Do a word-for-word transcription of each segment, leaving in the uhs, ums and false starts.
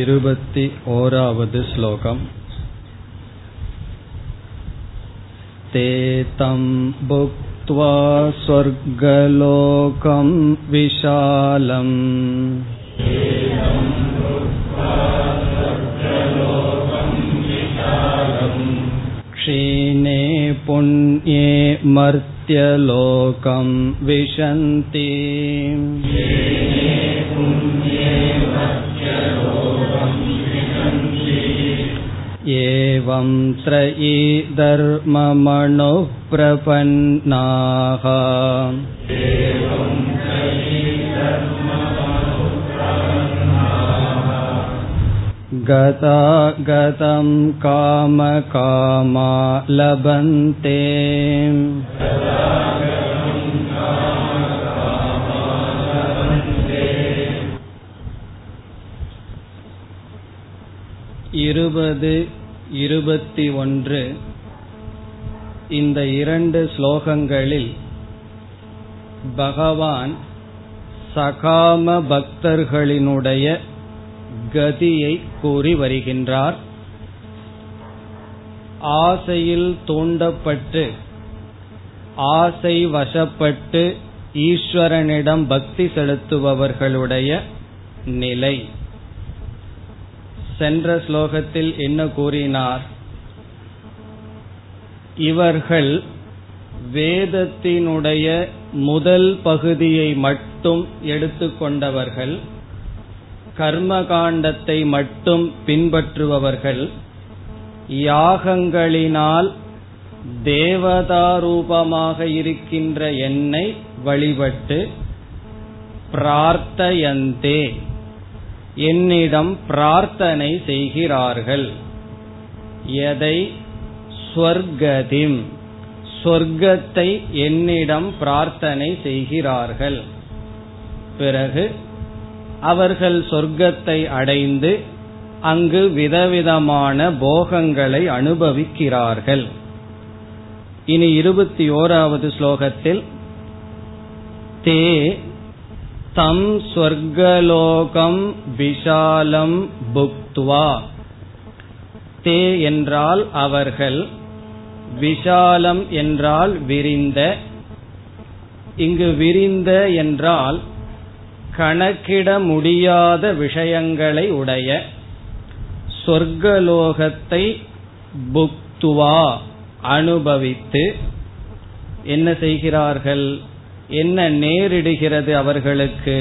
இருபத்தி ஓராவது ஸ்லோகம். தேதம் புக்த்வா ஸ்வர்கலோகம் விஷாலம் க்ஷீணே புண்யே மர்த்யலோகம் விஷந்தி. ஏவம் த்ரயீ தர்மமணோ ப்ரபன்னாஹ கதா கதம் காம காமா லபந்தே. இருபது இருபத்தி ஒன்று இந்த இரண்டு ஸ்லோகங்களில் பகவான் சகாம பக்தர்களினுடைய கதியை கூறி வருகின்றார். ஆசையில் தூண்டப்பட்டு ஆசை வசப்பட்டு ஈஸ்வரனிடம் பக்தி செலுத்துபவர்களுடைய நிலை. சென்ற ஸ்லோகத்தில் என்ன கூறினார்? இவர்கள் வேதத்தினுடைய முதல் பகுதியை மட்டும் எடுத்துக்கொண்டவர்கள், கர்மகாண்டத்தை மட்டும் பின்பற்றுபவர்கள், யாகங்களினால் தேவதாரூபமாக இருக்கின்ற என்னை வழிபட்டு பிரார்த்தயந்தே என்னிடம் பிரார்த்தனை செய்கிறார்கள். எதை? ஸ்வர்கதிம், ஸ்வர்க்கத்தை என்னிடம் பிரார்த்தனை செய்கிறார்கள். பிறகு அவர்கள் சொர்க்கத்தை அடைந்து அங்கு விதவிதமான போகங்களை அனுபவிக்கிறார்கள். இனி இருபத்தி ஓராவது ஸ்லோகத்தில் தே தம் ஸ்வர்கலோகம் விஷாலம் புக்த்வா, தே என்றால் அவர்கள், விஷாலம் என்றால் விரிந்த, இங்கு விரிந்த என்றால் கணக்கிட முடியாத விஷயங்களை உடைய, சொர்க்கலோகத்தை புக்துவா அனுபவித்து என்ன செய்கிறார்கள்? என்ன நேரிடுகிறது அவர்களுக்கு?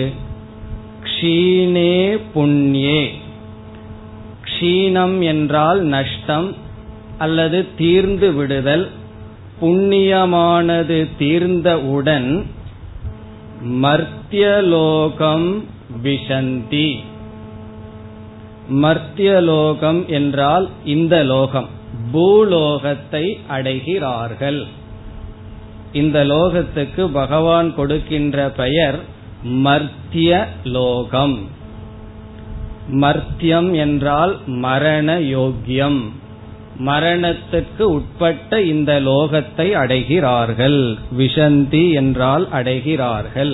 க்ஷீணே புண்ணியே, க்ஷீணம் என்றால் நஷ்டம் அல்லது தீர்ந்து விடுதல். புண்ணியமானது தீர்ந்தவுடன் மர்த்தியலோகம் விஷந்தி. மர்த்தியலோகம் என்றால் இந்த லோகம், பூலோகத்தை அடைகிறார்கள். இந்த லோகத்துக்கு பகவான் கொடுக்கின்ற பெயர் மர்த்திய லோகம். மர்த்தியம் என்றால் மரண யோக்கியம், மரணத்திற்கு உட்பட்ட இந்த லோகத்தை அடைகிறார்கள். விஷந்தி என்றால் அடைகிறார்கள்.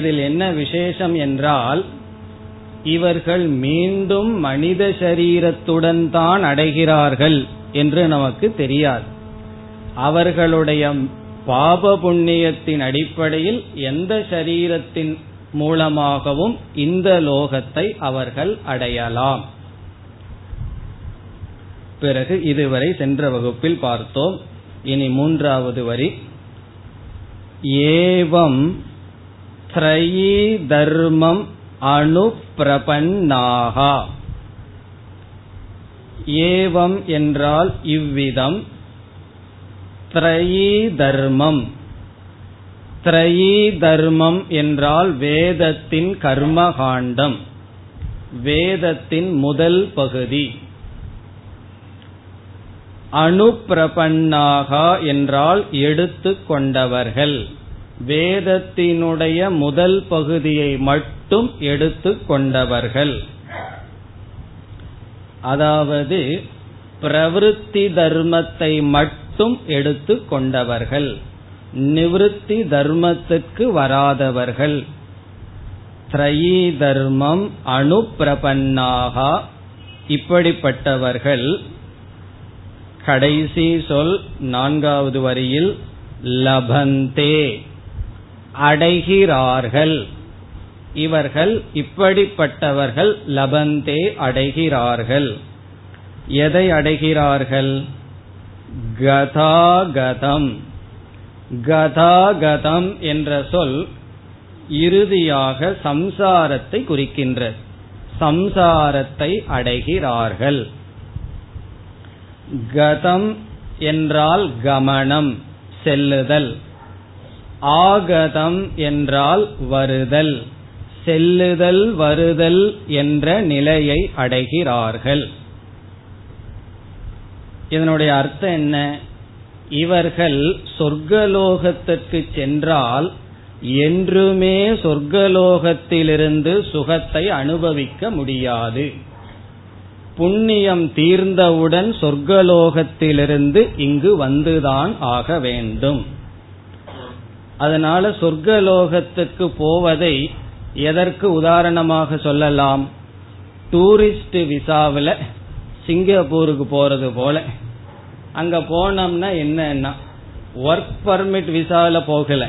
இதில் என்ன விசேஷம் என்றால் இவர்கள் மீண்டும் மனித சரீரத்துடன் தான் அடைகிறார்கள் என்று நமக்கு தெரியாது. அவர்களுடைய பாப புண்ணியத்தின் அடிப்படையில் எந்த சரீரத்தின் மூலமாகவும் இந்த லோகத்தை அவர்கள் அடையலாம். பிறகு இதுவரை சென்ற வகுப்பில் பார்த்தோம். இனி மூன்றாவது வரி. ஏவம் த்ரயீ தர்மம் அனுப்ரபன்னாஹா. ஏவம் என்றால் இவ்விதம், த்ரயீ தர்மம், த்ரயீ தர்மம் என்றால் வேதத்தின் கர்மகாண்டம், வேதத்தின் முதல் பகுதி. அனுப்ரபன்னாகா என்றால் எடுத்துக்கொண்டவர்கள், வேதத்தினுடைய முதல் பகுதியை மட்டும் எடுத்துக்கொண்டவர்கள். அதாவது பிரவிருத்தி தர்மத்தை மட்டும் எடுத்துக்கொண்டவர்கள், நிவிருத்தி தர்மத்துக்கு வராதவர்கள். திரையீ தர்மம் அனுப்பிரபன்னாக, இப்படிப்பட்டவர்கள். கடைசி சொல் நான்காவது வரியில் லபந்தே, அடைகிறார்கள். இவர்கள் இப்படிப்பட்டவர்கள் லபந்தே அடைகிறார்கள். எதை அடைகிறார்கள்? கதாகதம். கதாகதம் என்ற சொல் இறுதியாக சம்சாரத்தை குறிக்கின்றது. சம்சாரத்தை அடைகிறார்கள். கதம் என்றால் கமனம், செல்லுதல். ஆகதம் என்றால் வருதல், செல்லுதல், வருதல் என்ற நிலையை அடைகிறார்கள். இதனுடைய அர்த்தம் என்ன? இவர்கள் சொர்க்கலோகத்திற்கு சென்றால் என்றுமே சொர்க்கலோகத்திலிருந்து சுகத்தை அனுபவிக்க முடியாது. புண்ணியம் தீர்ந்தவுடன் சொர்க்கலோகத்திலிருந்து இங்கு வந்துதான் ஆக வேண்டும். அதனால சொர்க்கலோகத்துக்கு போவதை எதற்கு உதாரணமாக சொல்லலாம்? டூரிஸ்ட் விசாவில் சிங்கப்பூருக்கு போறது போல. அங்க போனோம்னா என்னன்னா, ஒர்க் பர்மிட் விசாவில போகல,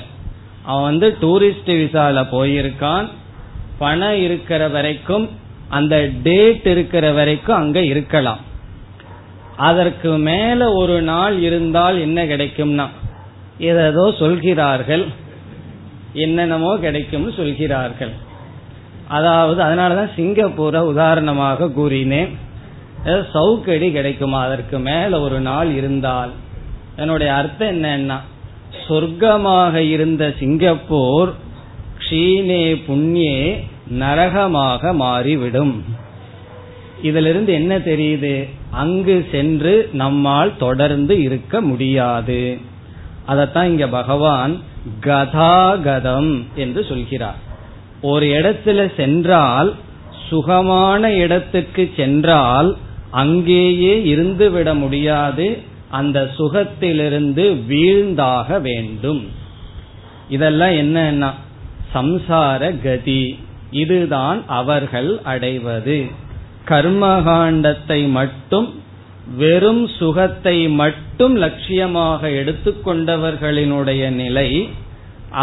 அவன் வந்து டூரிஸ்ட் விசால போயிருக்கான். பணம் இருக்கிற வரைக்கும், அந்த டேட் இருக்கிற வரைக்கும் அங்க இருக்கலாம். அதற்கு மேல ஒரு நாள் இருந்தால் என்ன கிடைக்கும்னா, ஏதோ சொல்கிறார்கள், என்னென்னமோ கிடைக்கும்னு சொல்கிறார்கள். அதாவது அதனாலதான் சிங்கப்பூரை உதாரணமாக கூறினேன். சவுக்கடி கிடைக்குமா அதற்கு மேல ஒரு நாள் இருந்தால்? என்னுடைய அர்த்தம் என்னன்னா, சொர்க்கமாக இருந்த சிங்கப்பூர் க்ஷீணே புண்ணியே நரகமாக மாறிவிடும். இதிலிருந்து என்ன தெரியுது? அங்கு சென்று நம்மால் தொடர்ந்து இருக்க முடியாது. அதத்தான் இங்க பகவான் கதாகதம் என்று சொல்கிறார். ஒரு இடத்துல சென்றால், சுகமான இடத்துக்கு சென்றால் அங்கேயே இருந்துவிட முடியாது. அந்த சுகத்திலிருந்து வீழ்ந்தாக வேண்டும். இதெல்லாம் என்னன்னா சம்சார கதி. இதுதான் அவர்கள் அடைவது. கர்மகாண்டத்தை மட்டும், வெறும் சுகத்தை மட்டும் லட்சியமாக எடுத்துக்கொண்டவர்களினுடைய நிலை,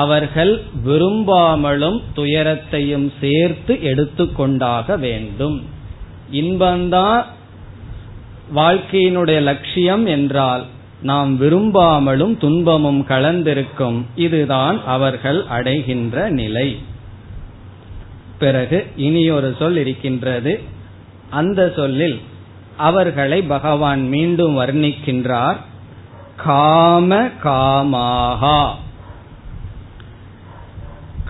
அவர்கள் விரும்பாமலும் துயரத்தையும் சேர்த்து எடுத்துக்கொண்டாக வேண்டும். இன்பந்தான் வாழ்க்கையினுடைய லட்சியம் என்றால் நாம் விரும்பாமலும் துன்பமும் கலந்திருக்கும். இதுதான் அவர்கள் அடைகின்ற நிலை. பிறகு இனியொரு சொல் இருக்கின்றது. அந்த சொல்லில் அவர்களை பகவான் மீண்டும் வர்ணிக்கின்றார். காம காமாகா.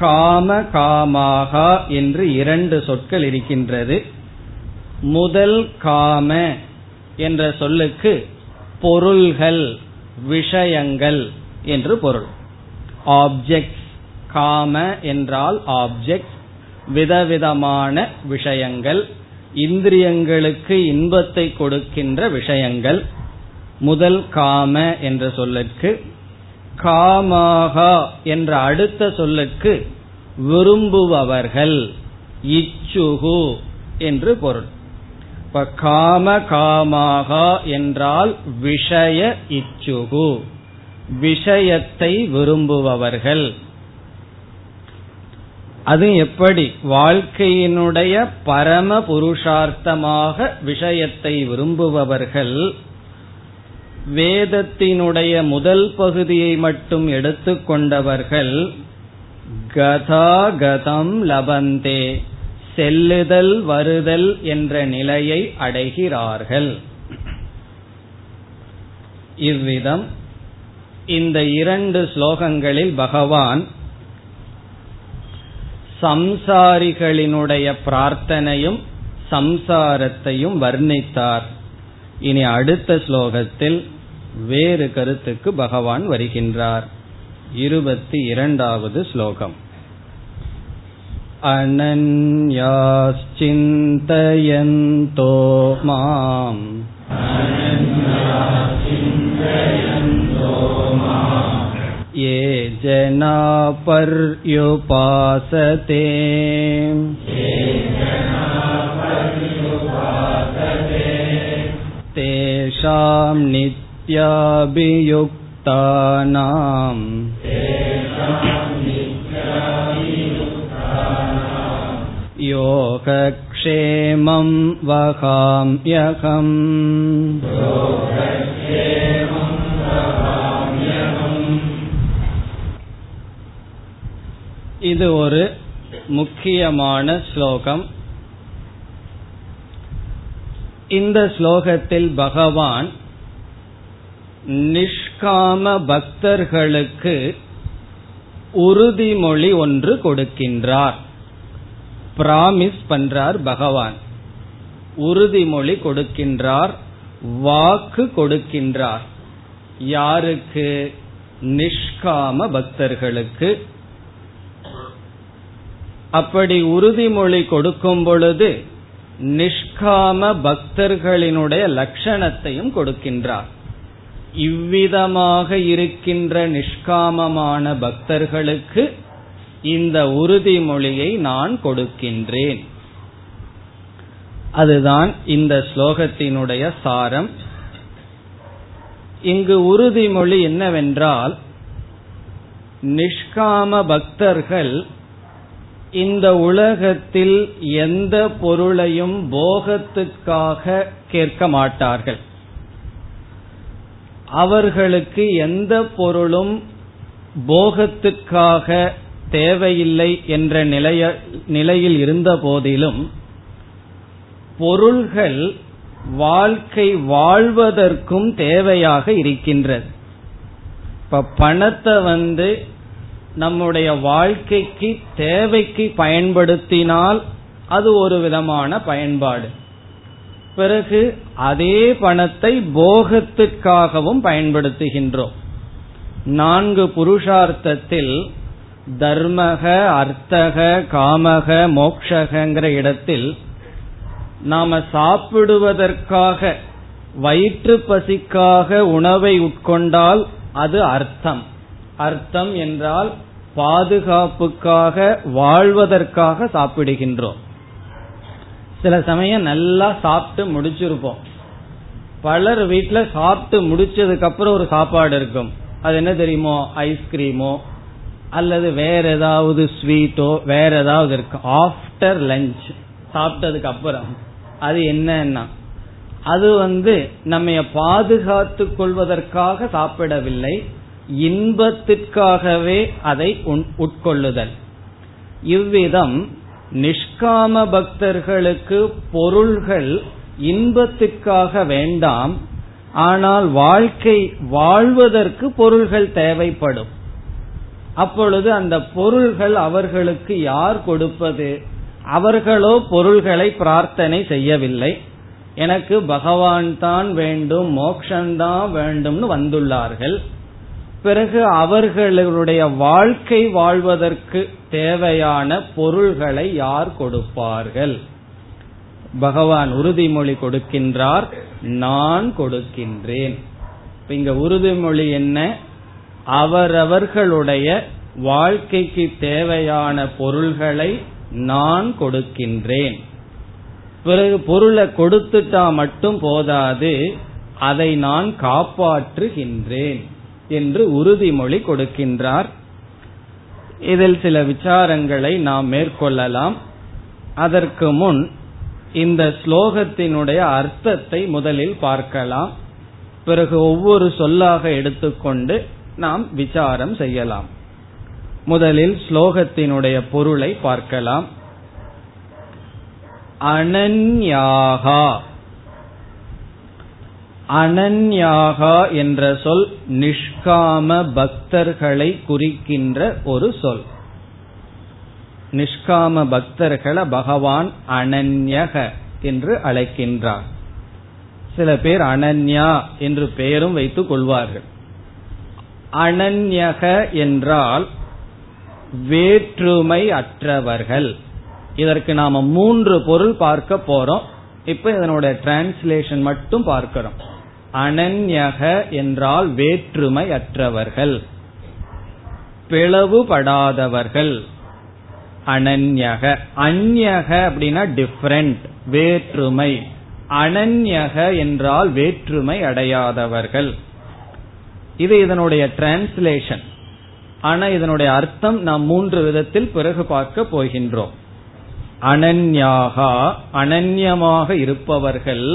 காம காமாகா என்று இரண்டு சொற்கள் இருக்கின்றது. முதல் காம என்ற சொல்லுக்கு பொருள்கள், விஷயங்கள் என்று பொருள். ஆப்ஜெக்ட்ஸ். காம என்றால் ஆப்ஜெக்ட்ஸ், விதவிதமான விஷயங்கள், இந்திரியங்களுக்கு இன்பத்தை கொடுக்கின்ற விஷயங்கள். முதல் காம என்ற சொல்லுக்கு. காமாகா என்ற அடுத்த சொல்லுக்கு விரும்புபவர்கள், இச்சுகு என்று பொருள். இப்ப காம காமாகா என்றால் விஷய இச்சுகு, விஷயத்தை விரும்புபவர்கள். அது எப்படி? வாழ்க்கையினுடைய பரம புருஷார்த்தமாக விஷயத்தை விரும்புபவர்கள். வேதத்தினுடைய முதல் பகுதியை மட்டும் எடுத்துக்கொண்டவர்கள் கதாகதம் லபந்தே, செல்லுதல் வருதல் என்ற நிலையை அடைகிறார்கள். இவ்விதம் இந்த இரண்டு ஸ்லோகங்களில் பகவான் சம்சாரிகளினுடைய பிரார்த்தனையும் சம்சாரத்தையும் வர்ணித்தார். இனி அடுத்த ஸ்லோகத்தில் வேறு கருத்துக்கு பகவான் வருகின்றார். இருபத்தி இரண்டாவது ஸ்லோகம். அனன்யாசிந்தயந்தோ மாம் யே ஜனா பர்யுபாஸதே தேஷாம் நித்யாபியுக்தானாம் யோகக்ஷேமம் வகாம்யகம். இது ஒரு முக்கியமான ஸ்லோகம். இந்த ஸ்லோகத்தில் பகவான் நிஷ்காம பக்தர்களுக்கு உறுதிமொழி ஒன்று கொடுக்கின்றார். பிராமிஸ் பண்றார் பகவான், உறுதிமொழி கொடுக்கின்றார், வாக்கு கொடுக்கின்றார். யாருக்கு? நிஷ்காம பக்தர்களுக்கு. அப்படி உறுதிமொழி கொடுக்கும் பொழுது நிஷ்காம பக்தர்களினுடைய லட்சணத்தையும் கொடுக்கின்றார். இவ்விதமாக இருக்கின்ற நிஷ்காமமான பக்தர்களுக்கு இந்த உறுதிமொழியை நான் கொடுக்கின்றேன். அதுதான் இந்த ஸ்லோகத்தினுடைய சாரம். இங்கு உறுதிமொழி என்னவென்றால், நிஷ்காம பக்தர்கள் இந்த உலகத்தில் எந்த பொருளையும் போகத்துக்காக கேட்க மாட்டார்கள். அவர்களுக்கு எந்த பொருளும் போகத்துக்காக தேவையில்லை என்ற நிலைய நிலையில் இருந்த போதிலும், பொருள்கள் வாழ்க்கை வாழ்வதற்கும் தேவையாக இருக்கின்றது. இப்ப பணத்தை வந்து நம்முடைய வாழ்க்கைக்கு தேவைக்கு பயன்படுத்தினால் அது ஒரு விதமான பயன்பாடு. பிறகு அதே பணத்தை போகத்துக்காகவும் பயன்படுத்துகின்றோம். நான்கு புருஷார்த்தத்தில் தர்மக அர்த்தக காமக மோக்ஷகங்கிற இடத்தில் நாம சாப்பிடுவதற்காக வயிற்று பசிக்காக உணவை உட்கொண்டால் அது அர்த்தம். அர்த்தம் என்றால் பாதுகாப்புக்காக வாழ்வதற்காக சாப்பிடுகின்றோம். சில சமயம் நல்லா சாப்பிட்டு முடிச்சிருப்போம். பலர் வீட்டுல சாப்பிட்டு முடிச்சதுக்கு அப்புறம் ஒரு சாப்பாடு இருக்கும். அது என்ன தெரியுமோ? ஐஸ்கிரீமோ அல்லது வேற ஏதாவது ஸ்வீட்டோ வேற ஏதாவது இருக்கும். ஆஃப்டர் லஞ்ச், சாப்பிட்டதுக்கு அப்புறம் அது என்னன்னா, அது வந்து நம்ம பாதுகாத்து கொள்வதற்காக சாப்பிடவில்லை, இன்பத்திற்காகவே அதை உட்கொள்ளுதல். இவ்விதம் நிஷ்காம பக்தர்களுக்கு பொருள்கள் இன்பத்திற்காக வேண்டாம், ஆனால் வாழ்க்கை வாழ்வதற்கு பொருள்கள் தேவைப்படும். அப்பொழுது அந்த பொருள்கள் அவர்களுக்கு யார் கொடுப்பது? அவர்களோ பொருள்களை பிரார்த்தனை செய்யவில்லை, எனக்கு பகவான் தான் வேண்டும், மோட்சம்தான் வேண்டும்னு வந்துள்ளார்கள். பிறகு அவர்களுடைய வாழ்க்கை வாழ்வதற்கு தேவையான பொருள்களை யார் கொடுப்பார்கள்? பகவான் உறுதிமொழி கொடுக்கின்றார், நான் கொடுக்கின்றேன். இங்க உறுதிமொழி என்ன? அவரவர்களுடைய வாழ்க்கைக்கு தேவையான பொருள்களை நான் கொடுக்கின்றேன். பிறகு பொருளை கொடுத்துட்டா மட்டும் போதாது, அதை நான் காப்பாற்றுகின்றேன் என்று உறுதிமொழி கொடுக்கின்றார். இதில் சில விசாரங்களை நாம் மேற்கொள்ளலாம். அதற்கு முன் இந்த ஸ்லோகத்தினுடைய அர்த்தத்தை முதலில் பார்க்கலாம். பிறகு ஒவ்வொரு சொல்லாக எடுத்துக்கொண்டு நாம் விசாரம் செய்யலாம். முதலில் ஸ்லோகத்தினுடைய பொருளை பார்க்கலாம். அனன்யாகா. அனன்யாகா என்ற சொல் நிஷ்காம பக்தர்களை குறிக்கின்ற ஒரு சொல். நிஷ்காம பக்தர்களை பகவான் அனன்யக என்று அழைக்கின்றார். சில பேர் அனன்யா என்று பெயரும் வைத்துக் கொள்வார்கள். அனன்யக என்றால் வேற்றுமை அற்றவர்கள். இதற்கு நாம மூன்று பொருள் பார்க்க போறோம். இப்ப இதனுடைய டிரான்ஸ்லேஷன் மட்டும் பார்க்கிறோம். அனன்யக என்றால் வேற்றுமை அற்றவர்கள். பிளவுபடாதவர்கள். அனன்யக, அந்யக அப்படின்னா டிஃபரண்ட், வேற்றுமை. அனன்யக என்றால் வேற்றுமை அடையாதவர்கள். இது இதனுடைய டிரான்ஸ்லேஷன். ஆனா இதனுடைய அர்த்தம் நாம் மூன்று விதத்தில் பிறகு பார்க்க போகின்றோம். அனன்யாக, அனன்யமாக இருப்பவர்கள்.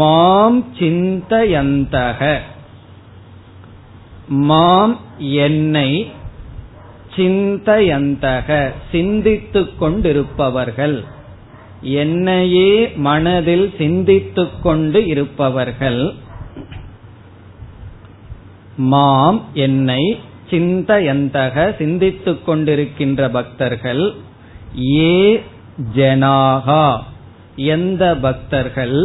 மாம் சிந்தயந்தக, மாம் என்னை, சிந்தயந்தக சிந்தித்துக் கொண்டிருப்பவர்கள், என்னையே மனதில் சிந்தித்துக் கொண்டு இருப்பவர்கள். மாம் என்னை சிந்தயந்தக சிந்தித்துக் கொண்டிருக்கின்ற பக்தர்கள். ஏ ஜனாகா, எந்த பக்தர்கள்?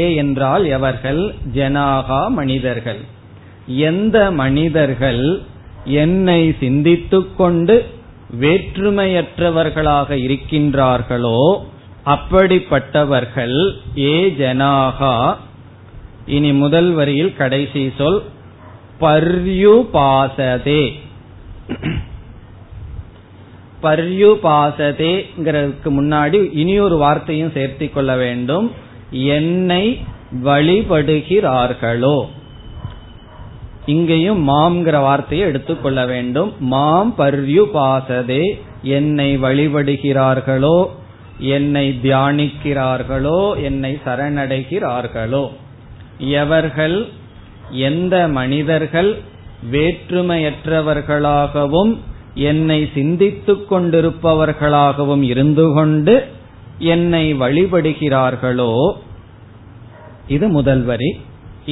ஏ என்றால் எவர்கள், ஜனாகா மனிதர்கள். எந்த மனிதர்கள் என்னை சிந்தித்துக் கொண்டு வேற்றுமையற்றவர்களாக இருக்கின்றார்களோ அப்படிப்பட்டவர்கள் ஏ ஜனாகா. இனி முதல் வரியில் கடைசி சொல் பர்யுபாசதே. பர்யுபாசதேங்கிறதுக்கு முன்னாடி இனியொரு வார்த்தையும் சேர்த்து கொள்ள வேண்டும். என்னை வழிபடுகிறார்களோ. இங்கேயும் மாம்ங்கிற வார்த்தையை எடுத்துக்கொள்ள வேண்டும். மாம் பர்யுபாசதே, என்னை வழிபடுகிறார்களோ, என்னை தியானிக்கிறார்களோ, என்னை சரணடைகிறார்களோ. எவர்கள், எந்த மனிதர்கள் வேற்றுமையற்றவர்களாகவும் என்னை சிந்தித்துக் கொண்டிருப்பவர்களாகவும் இருந்து கொண்டு என்னை வழிபடுகிறார்களோ. இது முதல் வரி.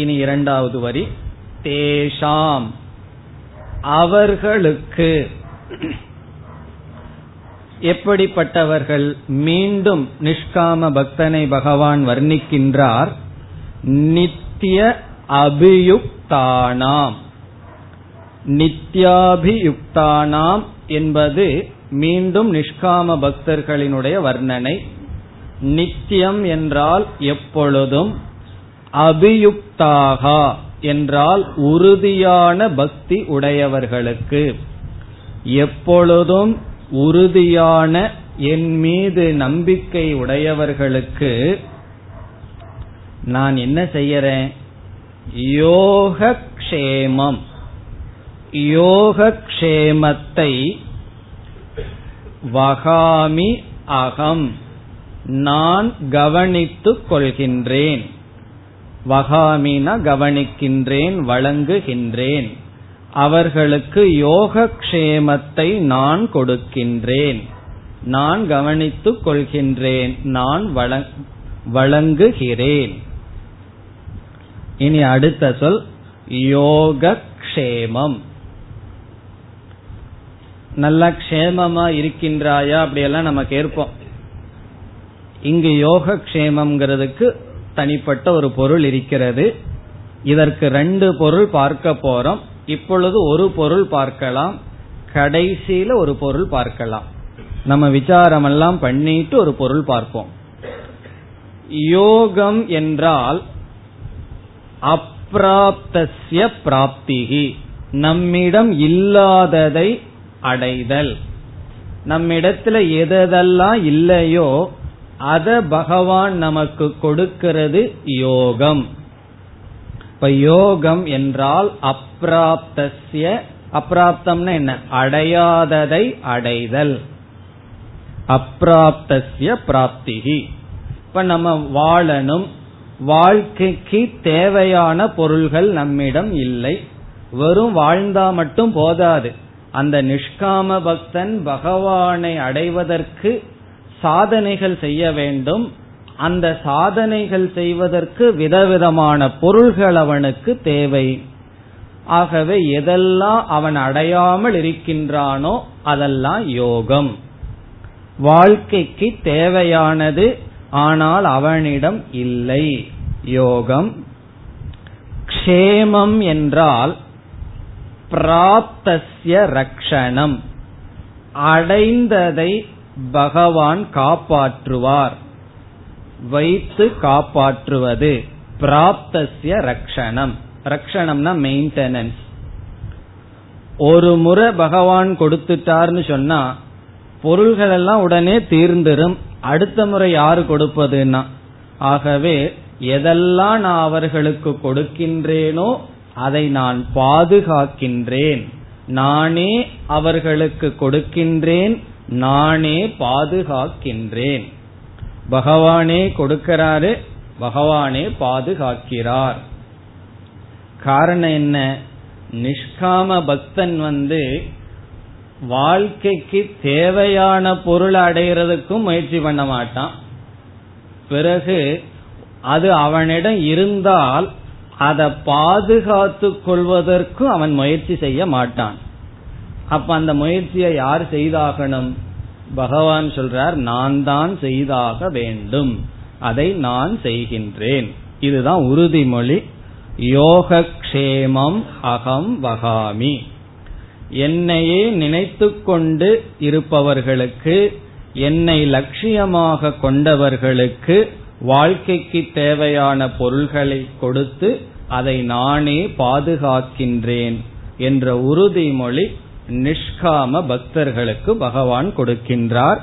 இனி இரண்டாவது வரி. தேஷாம், அவர்களுக்கு. எப்படிப்பட்டவர்கள்? மீண்டும் நிஷ்காம பக்தனை பகவான் வர்ணிக்கின்றார். நித்திய அபியுக்தானாம். நித்யாபியுக்தானாம் என்பது மீண்டும் நிஷ்காம பக்தர்களினுடைய வர்ணனை. நித்தியம் என்றால் எப்பொழுதும், அபியுக்தாக என்றால் உறுதியான பக்தி உடையவர்களுக்கு. எப்பொழுதும் உறுதியான, என் மீது நம்பிக்கை உடையவர்களுக்கு நான் என்ன செய்யறேன்? யோகக்ஷேமம், யோகக்ஷேமத்தை வகாமி அகம், நான் கவனித்துக் கொள்கின்றேன். வகாமினா கவனிக்கின்றேன், வழங்குகின்றேன். அவர்களுக்கு யோகக்ஷேமத்தை நான் கொடுக்கின்றேன், நான் கவனித்துக் கொள்கின்றேன், நான் வழங்குகிறேன். இனி அடுத்த சொல் யோகக்ஷேமம். நல்ல க்ஷேமமா இருக்கின்றாயா அப்படியெல்லாம் நம்ம கேட்போம். இங்கு யோகக்ஷேமம்ங்கிறதுக்கு தனிப்பட்ட ஒரு பொருள் இருக்கிறது. இதற்கு ரெண்டு பொருள் பார்க்க போறோம். இப்பொழுது ஒரு பொருள் பார்க்கலாம், கடைசியில ஒரு பொருள் பார்க்கலாம். நம்ம விசாரம் எல்லாம் பண்ணிட்டு ஒரு பொருள் பார்ப்போம். யோகம் என்றால் அப்ராப்தஸ்ய பிராப்திஹி, நம்மிடம் இல்லாததை அடைதல். நம்மிடத்துல எதெல்லாம் இல்லையோ அத பகவான் நமக்கு கொடுக்கிறது யோகம். இப்ப யோகம் என்றால் அப்ராப்தஸ்ய, அப்ராப்தம்னா என்ன? அடையாததை அடைதல். அப்ராப்தஸ்ய பிராப்திஹி. இப்ப நம்ம வாழணும், வாழ்க்கைக்கு தேவையான பொருள்கள் நம்மிடம் இல்லை. வெறும் வாழ்ந்தா மட்டும் போதாது. அந்த நிஷ்காம பக்தன் பகவானை அடைவதற்கு சாதனைகள் செய்ய வேண்டும். அந்த சாதனைகள் செய்வதற்கு விதவிதமான பொருள்கள் அவனுக்கு தேவை. ஆகவே எதெல்லாம் அவன் அடையாமல் இருக்கின்றானோ அதெல்லாம் யோகம். வாழ்க்கைக்கு தேவையானது ஆனால் அவனிடம் இல்லை, யோகம். க்ஷேமம் என்றால் பிராப்தஸ்ய ரக்ஷணம், அடைந்ததை பகவான் காப்பாற்றுவார், வைத்து காப்பாற்றுவது. பிராப்தஸ்ய ரக்ஷணம், ரக்ஷணம்னா மெயின்டெனன்ஸ். ஒரு முறை பகவான் கொடுத்துட்டார்னு சொன்னா பொருள்கள் எல்லாம் உடனே தீர்ந்துரும், அடுத்த முறை யாரு கொடுப்பதுன்னா. ஆகவே எதெல்லாம் நான் அவர்களுக்கு கொடுக்கின்றேனோ அதை நான் பாதுகாக்கின்றேன், நானே அவர்களுக்கு கொடுக்கின்றேன், நானே பாதுகாக்கின்றேன். பகவானே கொடுக்கிறாரு, பகவானே பாதுகாக்கிறார். காரணம் என்ன? நிஷ்காம பக்தன் வந்து வாழ்க்கைக்கு தேவையான பொருள் அடைகிறதுக்கும் முயற்சி பண்ண மாட்டான். பிறகு அது அவனிடம் இருந்தால் அதை பாதுகாத்து கொள்வதற்கும் அவன் முயற்சி செய்ய மாட்டான். அப்ப அந்த முயற்சியை யார் செய்தாகணும்? பகவான் சொல்றார், நான் தான் செய்தாக வேண்டும், அதை நான் செய்கின்றேன். இதுதான் உறுதிமொழி. யோகக்ஷேமம் அகம் வகாமி. என்னையே நினைத்து கொண்டு இருப்பவர்களுக்கு, என்னை லட்சியமாக கொண்டவர்களுக்கு வாழ்க்கைக்கு தேவையான பொருள்களை கொடுத்து அதை நானே பாதுகாக்கின்றேன் என்ற உறுதிமொழி நிஷ்காம பக்தர்களுக்கு பகவான் கொடுக்கின்றார்.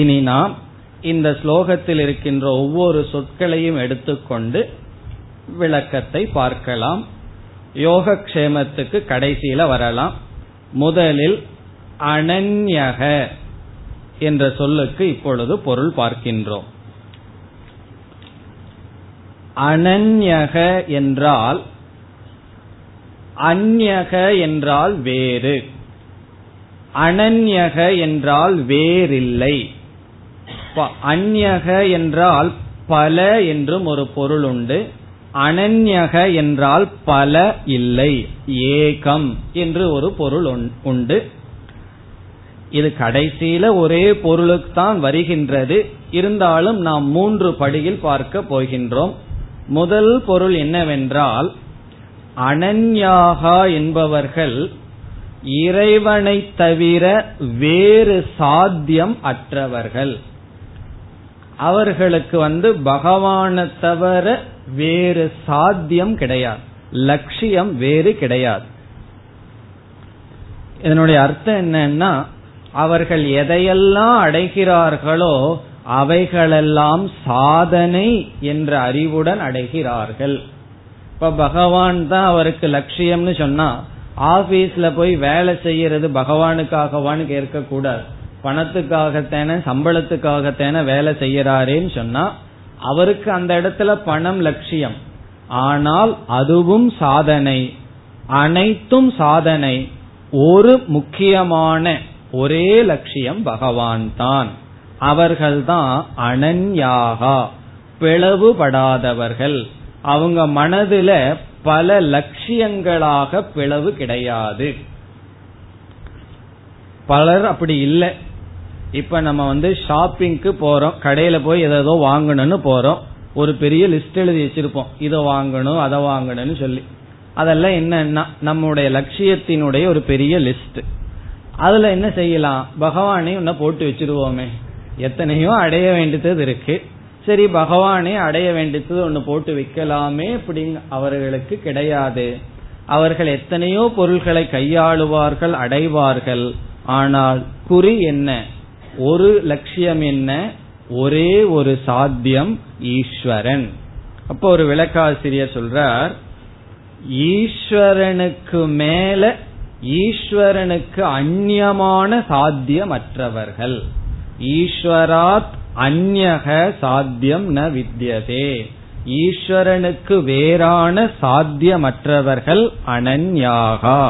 இனி நாம் இந்த ஸ்லோகத்தில் இருக்கின்ற ஒவ்வொரு சொற்களையும் எடுத்துக்கொண்டு விளக்கத்தை பார்க்கலாம். யோகக்ஷேமத்துக்கு கடைசியில வரலாம். முதலில் அனன்யக என்ற சொல்லுக்கு இப்பொழுது பொருள் பார்க்கின்றோம். அனன்யக என்றால், அந்யக என்றால் வேறு, அனன்யக என்றால் வேறில்லை. அந்யக என்றால் பல என்றும் ஒரு பொருள் உண்டு, அனன்யக என்றால் பல இல்லை, ஏகம் என்று ஒரு பொருள் உண்டு. இது கடைசியில ஒரே பொருளுக்கு தான் வருகின்றது. இருந்தாலும் நாம் மூன்று படியில் பார்க்க போகின்றோம். முதல் பொருள் என்னவென்றால், அனன்யாகா என்பவர்கள் இறைவனை தவிர வேறு சாத்தியம் அற்றவர்கள். அவர்களுக்கு வந்து பகவானை தவிர வேறு சாத்தியம் கிடையாது, லட்சியம் வேறு கிடையாது. இதனுடைய அர்த்தம் என்னன்னா, அவர்கள் எதையெல்லாம் அடைகிறார்களோ அவைகளெல்லாம் சாதனை என்ற அறிவுடன் அடைகிறார்கள். இப்ப பகவான் தான் அவருக்கு லட்சியம்னு சொன்னா, ஆபீஸ்ல போய் வேலை செய்யறது பகவானுக்காகவான்னு கேட்க கூடாது. பணத்துக்காகத்தான, சம்பளத்துக்காகத்தான வேலை செய்யறாருன்னு சொன்னா, அவருக்கு அந்த இடத்துல பணம் லட்சியம், ஆனால் அதுவும் சாதனை, அனைத்தும் சாதனை. ஒரு முக்கியமான ஒரே லட்சியம் பகவான் தான். அவர்கள்தான் அனன்யாகா, பிளவுபடாதவர்கள். அவங்க மனதுல பல லட்சியங்களாக பிளவு கிடையாது. பலர் அப்படி இல்லை. இப்ப நம்ம வந்து ஷாப்பிங்க்கு போறோம், கடையில போய் ஏதோ வாங்கணும்னு போறோம், ஒரு பெரிய லிஸ்ட் எழுதி வச்சிருப்போம், இதை வாங்கணும் அதை வாங்கணும்னு சொல்லி. அதெல்லாம் என்னன்னா நம்முடைய லட்சியத்தினுடைய ஒரு பெரிய லிஸ்ட். அதுல என்ன செய்யலாம், பகவானே உன்ன போட்டு வச்சிருவோமே, எத்தனையோ அடைய வேண்டியது இருக்கு, சரி பகவானே அடைய வேண்டியது ஒன்னு போட்டு வைக்கலாமே அப்படிங்க அவர்களுக்கு கிடையாது. அவர்கள் எத்தனையோ பொருள்களை கையாளுவார்கள், அடைவார்கள், ஆனால் குறி என்ன, ஒரு லட்சியம் என்ன, ஒரே ஒரு சாத்தியம், ஈஸ்வரன். அப்ப ஒரு விளக்காசிரியர் சொல்றார், ஈஸ்வரனுக்கு மேல ஈஸ்வரனுக்கு அந்நியமான சாத்தியமற்றவர்கள். ஈஸ்வராத் அந்நக சாத்தியம் ந வித்யதே. ஈஸ்வரனுக்கு வேறான சாத்தியமற்றவர்கள் அனன்யாகா.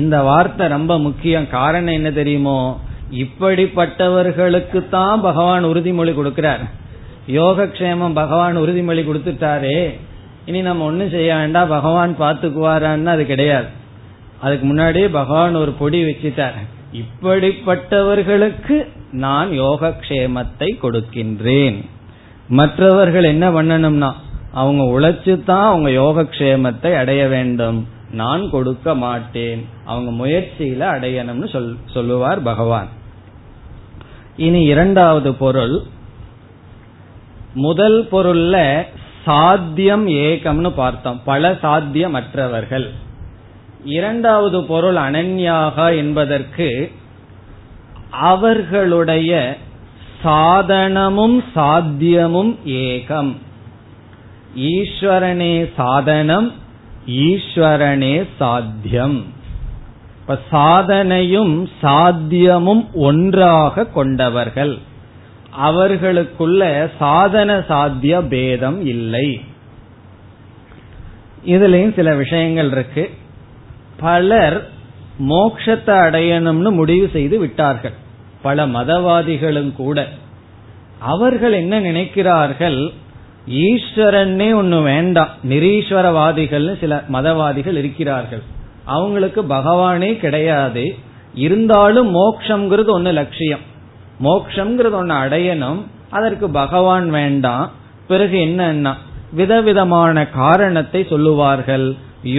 இந்த வார்த்தை ரொம்ப முக்கியம். காரணம் என்ன தெரியுமோ, இப்படிப்பட்டவர்களுக்கு தான் பகவான் உறுதிமொழி கொடுக்கிறார். யோகக்ஷேமம் பகவான் உறுதிமொழி கொடுத்துட்டாரே, இனி நம்ம ஒன்னும் செய்ய வேண்டாம், பகவான் பாத்துக்குவாரான்னு அது கிடையாது. அதுக்கு முன்னாடியே பகவான் ஒரு பொடி வச்சுட்டார், இப்படிப்பட்டவர்களுக்கு நான் யோகக்ஷேமத்தை கொடுக்கின்றேன். மற்றவர்கள் என்ன பண்ணணும்னா, அவங்க உழைச்சுதான் அவங்க யோகக்ஷேமத்தை அடைய வேண்டும், நான் கொடுக்க மாட்டேன், அவங்க முயற்சியில அடையணும்னு சொல் சொல்லுவார் பகவான். இனி இரண்டாவது பொருள். முதல் பொருள்ல சாத்தியம் ஏகம்னு பார்த்தோம், பல சாத்தியமற்றவர்கள். இரண்டாவது பொருள் அனன்யாகா என்பதற்கு அவர்களுடைய சாதனமும் சாத்தியமும் ஏகம். ஈஸ்வரனே சாதனம், ஈஸ்வரனே சாத்தியம். இப்ப சாதனையும் சாத்தியமும் ஒன்றாக கொண்டவர்கள், அவர்களுக்குள்ள சாதன சாத்திய பேதம் இல்லை. இதுலயும் சில விஷயங்கள் இருக்கு. பலர் மோட்சத்தை அடையணும்னு முடிவு செய்து விட்டார்கள், பல மதவாதிகளும் கூட. அவர்கள் என்ன நினைக்கிறார்கள், ஈஸ்வரன்னே ஒன்னு வேண்டாம், நிரீஸ்வரவாதிகள் சில மதவாதிகள் இருக்கிறார்கள். அவங்களுக்கு பகவானே கிடையாது, இருந்தாலும் மோட்சம்ங்கிறது ஒன்னு லட்சியம், மோட்சம்ங்கிறது ஒன்னு அடையணும், அதற்கு பகவான் வேண்டாம். பிறகு என்னன்னா விதவிதமான காரணத்தை சொல்லுவார்கள்.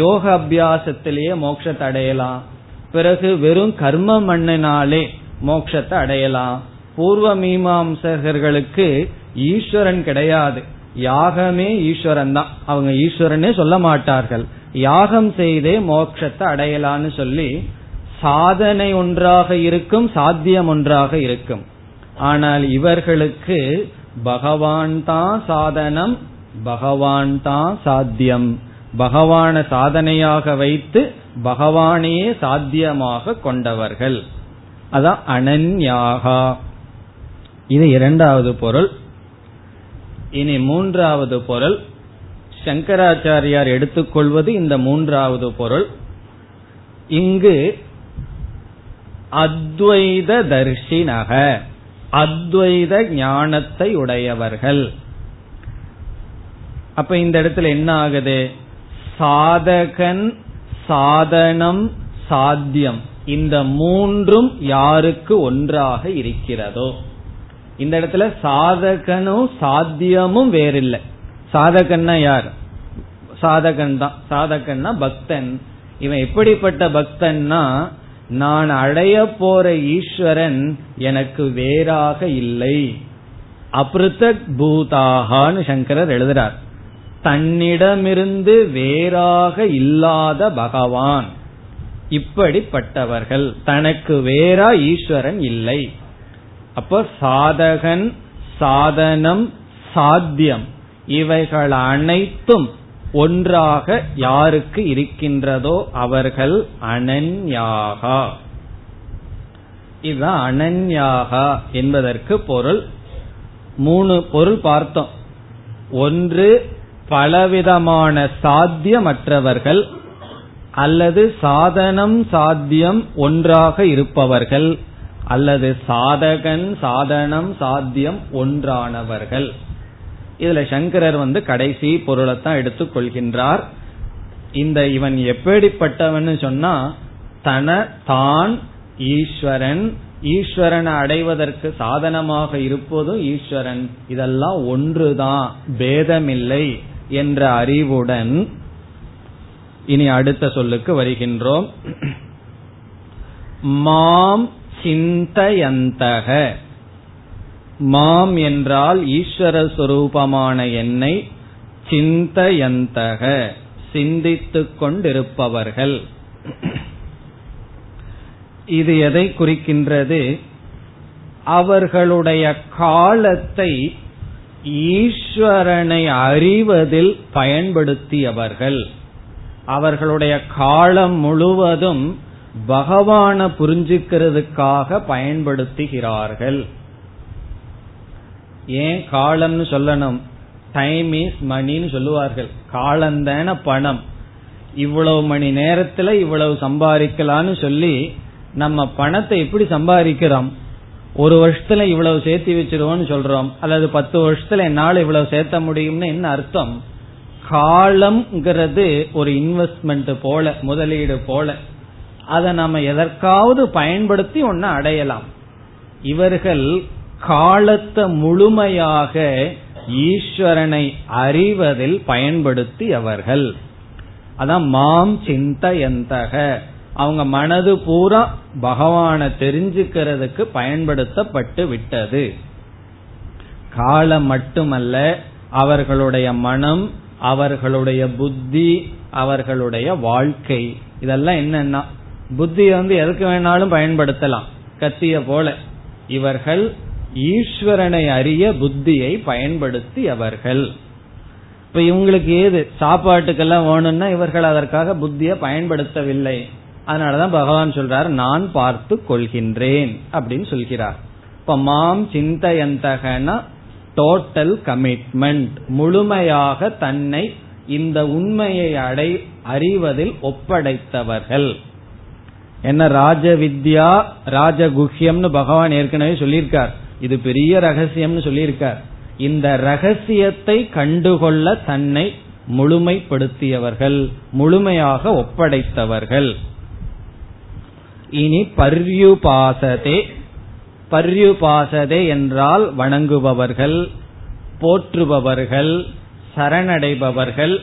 யோக அபியாசத்திலேயே மோட்சத்தை அடையலாம், பிறகு வெறும் கர்ம மண்ணினாலே மோட்சத்தை அடையலாம். பூர்வ மீமாம்சகர்களுக்கு ஈஸ்வரன் கிடையாது, யாகமே ஈஸ்வரன் தான். அவங்க ஈஸ்வரனே சொல்ல மாட்டார்கள், யாகம் செய்தே மோட்சத்தை அடையலான்னு சொல்லி சாதனை ஒன்றாக இருக்கும், சாத்தியம் ஒன்றாக இருக்கும். ஆனால் இவர்களுக்கு பகவான் தான் சாதனம், பகவான் தான் சாத்தியம். பகவான சாதனையாக வைத்து பகவானையே சாத்தியமாக கொண்டவர்கள், அதான் அனன்யாகா. இது இரண்டாவது பொருள். இனி மூன்றாவது பொருள், சங்கராச்சாரியார் எடுத்துக்கொள்வது இந்த மூன்றாவது பொருள். இங்கு அத்வைத தரிசினக, அத்வைத ஞானத்தை உடையவர்கள். அப்ப இந்த இடத்துல என்ன ஆகுது, சாதகன், சாதனம், சாத்தியம் இந்த மூன்றும் யாருக்கு ஒன்றாக இருக்கிறதோ. இந்த இடத்துல சாதகனும் சாத்தியமும் வேறில்லை. சாதகன்னா யார்? சாதகன் தான். சாதகன்னா பக்தன். இவன் எப்படிப்பட்ட பக்தன்னா, நான் அடைய போற ஈஸ்வரன் எனக்கு வேறாக இல்லை. அப்ருதக் பூதாகான்னு சங்கரர் எழுதுறார், தன்னிடமிருந்து வேறாக இல்லாத பகவான். இப்படிப்பட்டவர்கள், தனக்கு வேறா ஈஸ்வரன் இல்லை. அப்போ சாதகன், சாதனம், சாத்தியம் இவைகள் அனைத்தும் ஒன்றாக யாருக்கு இருக்கின்றதோ அவர்கள் அனன்யாகா. இது அனன்யாகா என்பதற்கு பொருள். மூணு பொருள் பார்த்தோம். ஒன்று, பலவிதமான சாத்தியமற்றவர்கள் அல்லது சாதனம் சாத்தியம் ஒன்றாக இருப்பவர்கள் அல்லது சாதகன் சாதனம் சாத்தியம் ஒன்றானவர்கள். இதுல சங்கரர் வந்து கடைசி பொருளைத்தான் எடுத்துக் கொள்கின்றார். இந்த இவன் எப்படிப்பட்டவன் சொன்னா, தன தான் ஈஸ்வரன், ஈஸ்வரனை அடைவதற்கு சாதனமாக இருப்பதும் ஈஸ்வரன், இதெல்லாம் ஒன்றுதான், பேதமில்லை என்ற அறிவுடன். இனி அடுத்த சொல்லுக்கு வருகின்றோம். மாம் சிந்தயந்தக, மாம் என்றால் ஈஸ்வர சொரூபமான என்னை, சிந்தயந்தக சிந்தித்துக் கொண்டிருப்பவர்கள். இது எதை குறிக்கின்றது, அவர்களுடைய காலத்தை ஈஸ்வரனை அறிவதில் பயன்படுத்தியவர்கள். அவர்களுடைய காலம் முழுவதும் பகவானை புரிஞ்சுக்கிறதுக்காக பயன்படுத்துகிறார்கள். ஏன் காலம்னு சொல்லணும், டைம் இஸ் மணின்னு சொல்லுவார்கள். காலந்தான பணம், இவ்வளவு மணி நேரத்துல இவ்வளவு சம்பாதிக்கலான்னு சொல்லி நம்ம பணத்தை எப்படி சம்பாதிக்கிறோம், ஒரு வருஷத்துல இவ்வளவு சேர்த்து வச்சிருவோம்னு சொல்றோம், அல்லது பத்து வருஷத்துல என்னால இவ்வளவு சேர்த்த முடியும்னு என்ன அர்த்தம். காலம்ங்கிறது ஒரு இன்வெஸ்ட்மெண்ட் போல, முதலீடு போல, அதை நம்ம எதற்காவது பயன்படுத்தி ஒன்னு அடையலாம். இவர்கள் காலத்தை முழுமையாக ஈஸ்வரனை அறிவதில் பயன்படுத்தி அவர்கள், அதான் மாம் சிந்தயந்தக, அவங்க மனது பூரா பகவானை தெரிஞ்சுக்கிறதுக்கு பயன்படுத்தப்பட்டு விட்டது. காலம் மட்டுமல்ல, அவர்களுடைய மனம், அவர்களுடைய புத்தி, அவர்களுடைய வாழ்க்கை. இதெல்லாம் என்னன்னா, புத்தியை வந்து எதுக்கு வேணாலும் பயன்படுத்தலாம், கத்திய போல. இவர்கள் ஈஸ்வரனை அறிய புத்தியை பயன்படுத்தியவர்கள். இப்ப இவங்களுக்கு ஏது சாப்பாட்டுக்கெல்லாம் வேணும்னா இவர்கள் அதற்காக புத்தியை பயன்படுத்தவில்லை. அதனாலதான் பகவான் சொல்றார், நான் பார்த்து கொள்கின்றேன் அப்படின்னு சொல்கிறார். இப்ப மாம் சிந்தையந்தகனா டோட்டல் கமிட்மெண்ட், முழுமையாக தன்னை இந்த உண்மையை அடை அறிவதில் ஒப்படைத்தவர்கள். என்ன ராஜ வித்யா ராஜகுஹ்யம்னு பகவான் ஏற்கனவே சொல்லியிருக்கார். இது பெரிய ரகசியம்னு சொல்லியிருக்கார். இந்த ரகசியத்தை கண்டுகொள்ள தன்னை முழுமைப்படுத்தியவர்கள், முழுமையாக ஒப்படைத்தவர்கள். இனி பர்யுபாசதே, பர்யுபாசதே என்றால் வணங்குபவர்கள், போற்றுபவர்கள், சரணடைபவர்கள்.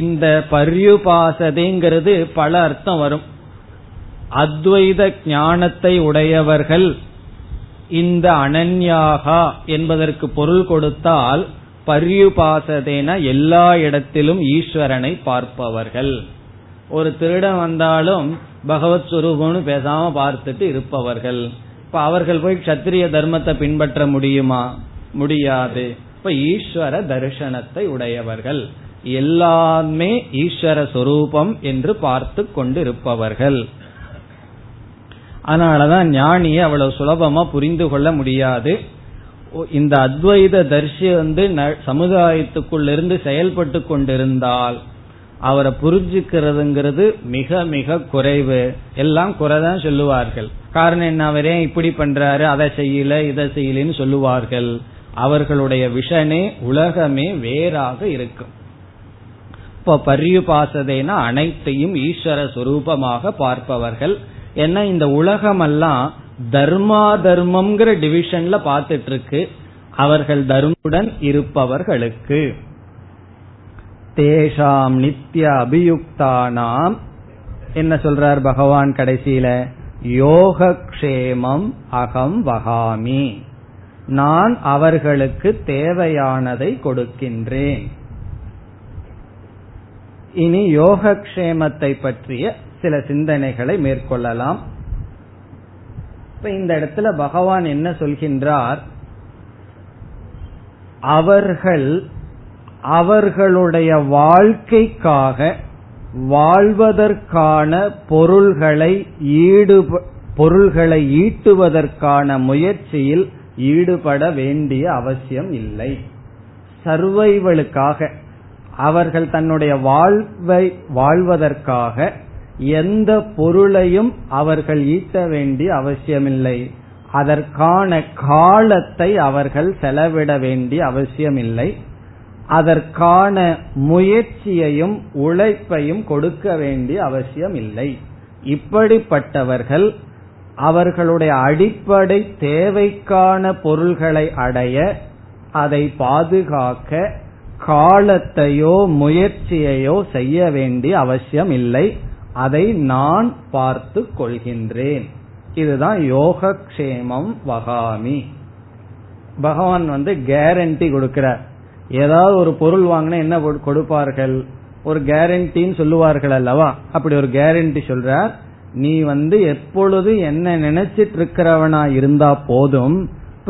இந்த பர்யுபாசதேங்கிறது பல அர்த்தம் வரும். அத்வைத ஞானத்தை உடையவர்கள் இந்த அனன்யாகா என்பதற்கு பொருள் கொடுத்தால், பர்யுபாசதேன எல்லா இடத்திலும் ஈஸ்வரனை பார்ப்பவர்கள். ஒரு திருடன் வந்தாலும் பகவத் சுரூபம்னு பேசாம பார்த்துட்டு இருப்பவர்கள். இப்ப அவர்கள் போய் க்ஷத்ரிய தர்மத்தை பின்பற்ற முடியுமா? முடியாது. இப்ப ஈஸ்வர தரிசனத்தை உடையவர்கள், எல்லாமே ஈஸ்வர சொரூபம் என்று பார்த்து கொண்டு இருப்பவர்கள். அதனாலதான் ஞானியை அவ்வளவு சுலபமா புரிந்து கொள்ள முடியாது. இந்த அத்வைத தரிசி வந்து சமுதாயத்துக்குள்ள இருந்து செயல்பட்டு கொண்டிருந்தால் அவரை புரிஞ்சுக்கிறதுங்கிறது மிக மிக குறைவு. எல்லாம் குறைதான் சொல்லுவார்கள். காரணம் என்ன, அவரே இப்படி பண்றாரு, அதை செய்யல இதை செய்யலன்னு சொல்லுவார்கள். அவர்களுடைய விஷனே உலகமே வேறாக இருக்கும். இப்ப பரியுபாசதேனா அனைத்தையும் ஈஸ்வர சுரூபமாக பார்ப்பவர்கள். ஏன்னா இந்த உலகமெல்லாம் தர்மா தர்மம்ங்கிற டிவிஷன்ல பார்த்துட்டு இருக்கு. அவர்கள் தர்மத்துடன் இருப்பவர்களுக்கு தேஷாம் நித்திய அபியுக்தானாம் என்ன சொல்றார் பகவான் கடைசியில, யோக க்ஷேமம் அகம் வகாமி, நான் அவர்களுக்கு தேவையானதை கொடுக்கின்றேன். இனி யோக க்ஷேமத்தை பற்றிய சில சிந்தனைகளை மேற்கொள்ளலாம். இப்ப இந்த இடத்துல பகவான் என்ன சொல்கின்றார், அவர்கள் அவர்களுடைய வாழ்க்கைக்காக, வாழ்வதற்கான பொருள்களை ஈடு பொருள்களை ஈட்டுவதற்கான முயற்சியில் ஈடுபட வேண்டிய அவசியம் இல்லை. சர்வைவலுக்காக அவர்கள் தன்னுடைய வாழ்வை வாழ்வதற்காக எந்த பொருளையும் அவர்கள் ஈட்ட வேண்டிய அவசியமில்லை. அதற்கான காலத்தை அவர்கள் செலவிட வேண்டிய அவசியமில்லை. அதற்கான முயற்சியையும் உழைப்பையும் கொடுக்க வேண்டிய அவசியம் இல்லை. இப்படிப்பட்டவர்கள் அவர்களுடைய அடிப்படை தேவைக்கான பொருள்களை அடைய, அதை பாதுகாக்க காலத்தையோ முயற்சியையோ செய்ய வேண்டிய அவசியம் இல்லை. அதை நான் பார்த்து கொள்கின்றேன். இதுதான் யோக க்ஷேமம் வகாமி. பகவான் வந்து கேரண்டி கொடுக்கிறார். ஏதாவது ஒரு பொருள் வாங்கினா என்ன கொடுப்பார்கள், ஒரு கேரண்டின்னு சொல்லுவார்கள் அல்லவா? அப்படி ஒரு கேரண்டி சொல்றார். நீ வந்து எப்பொழுது என்ன நினைச்சிட்டு இருக்கிறவனா இருந்தா போதும்,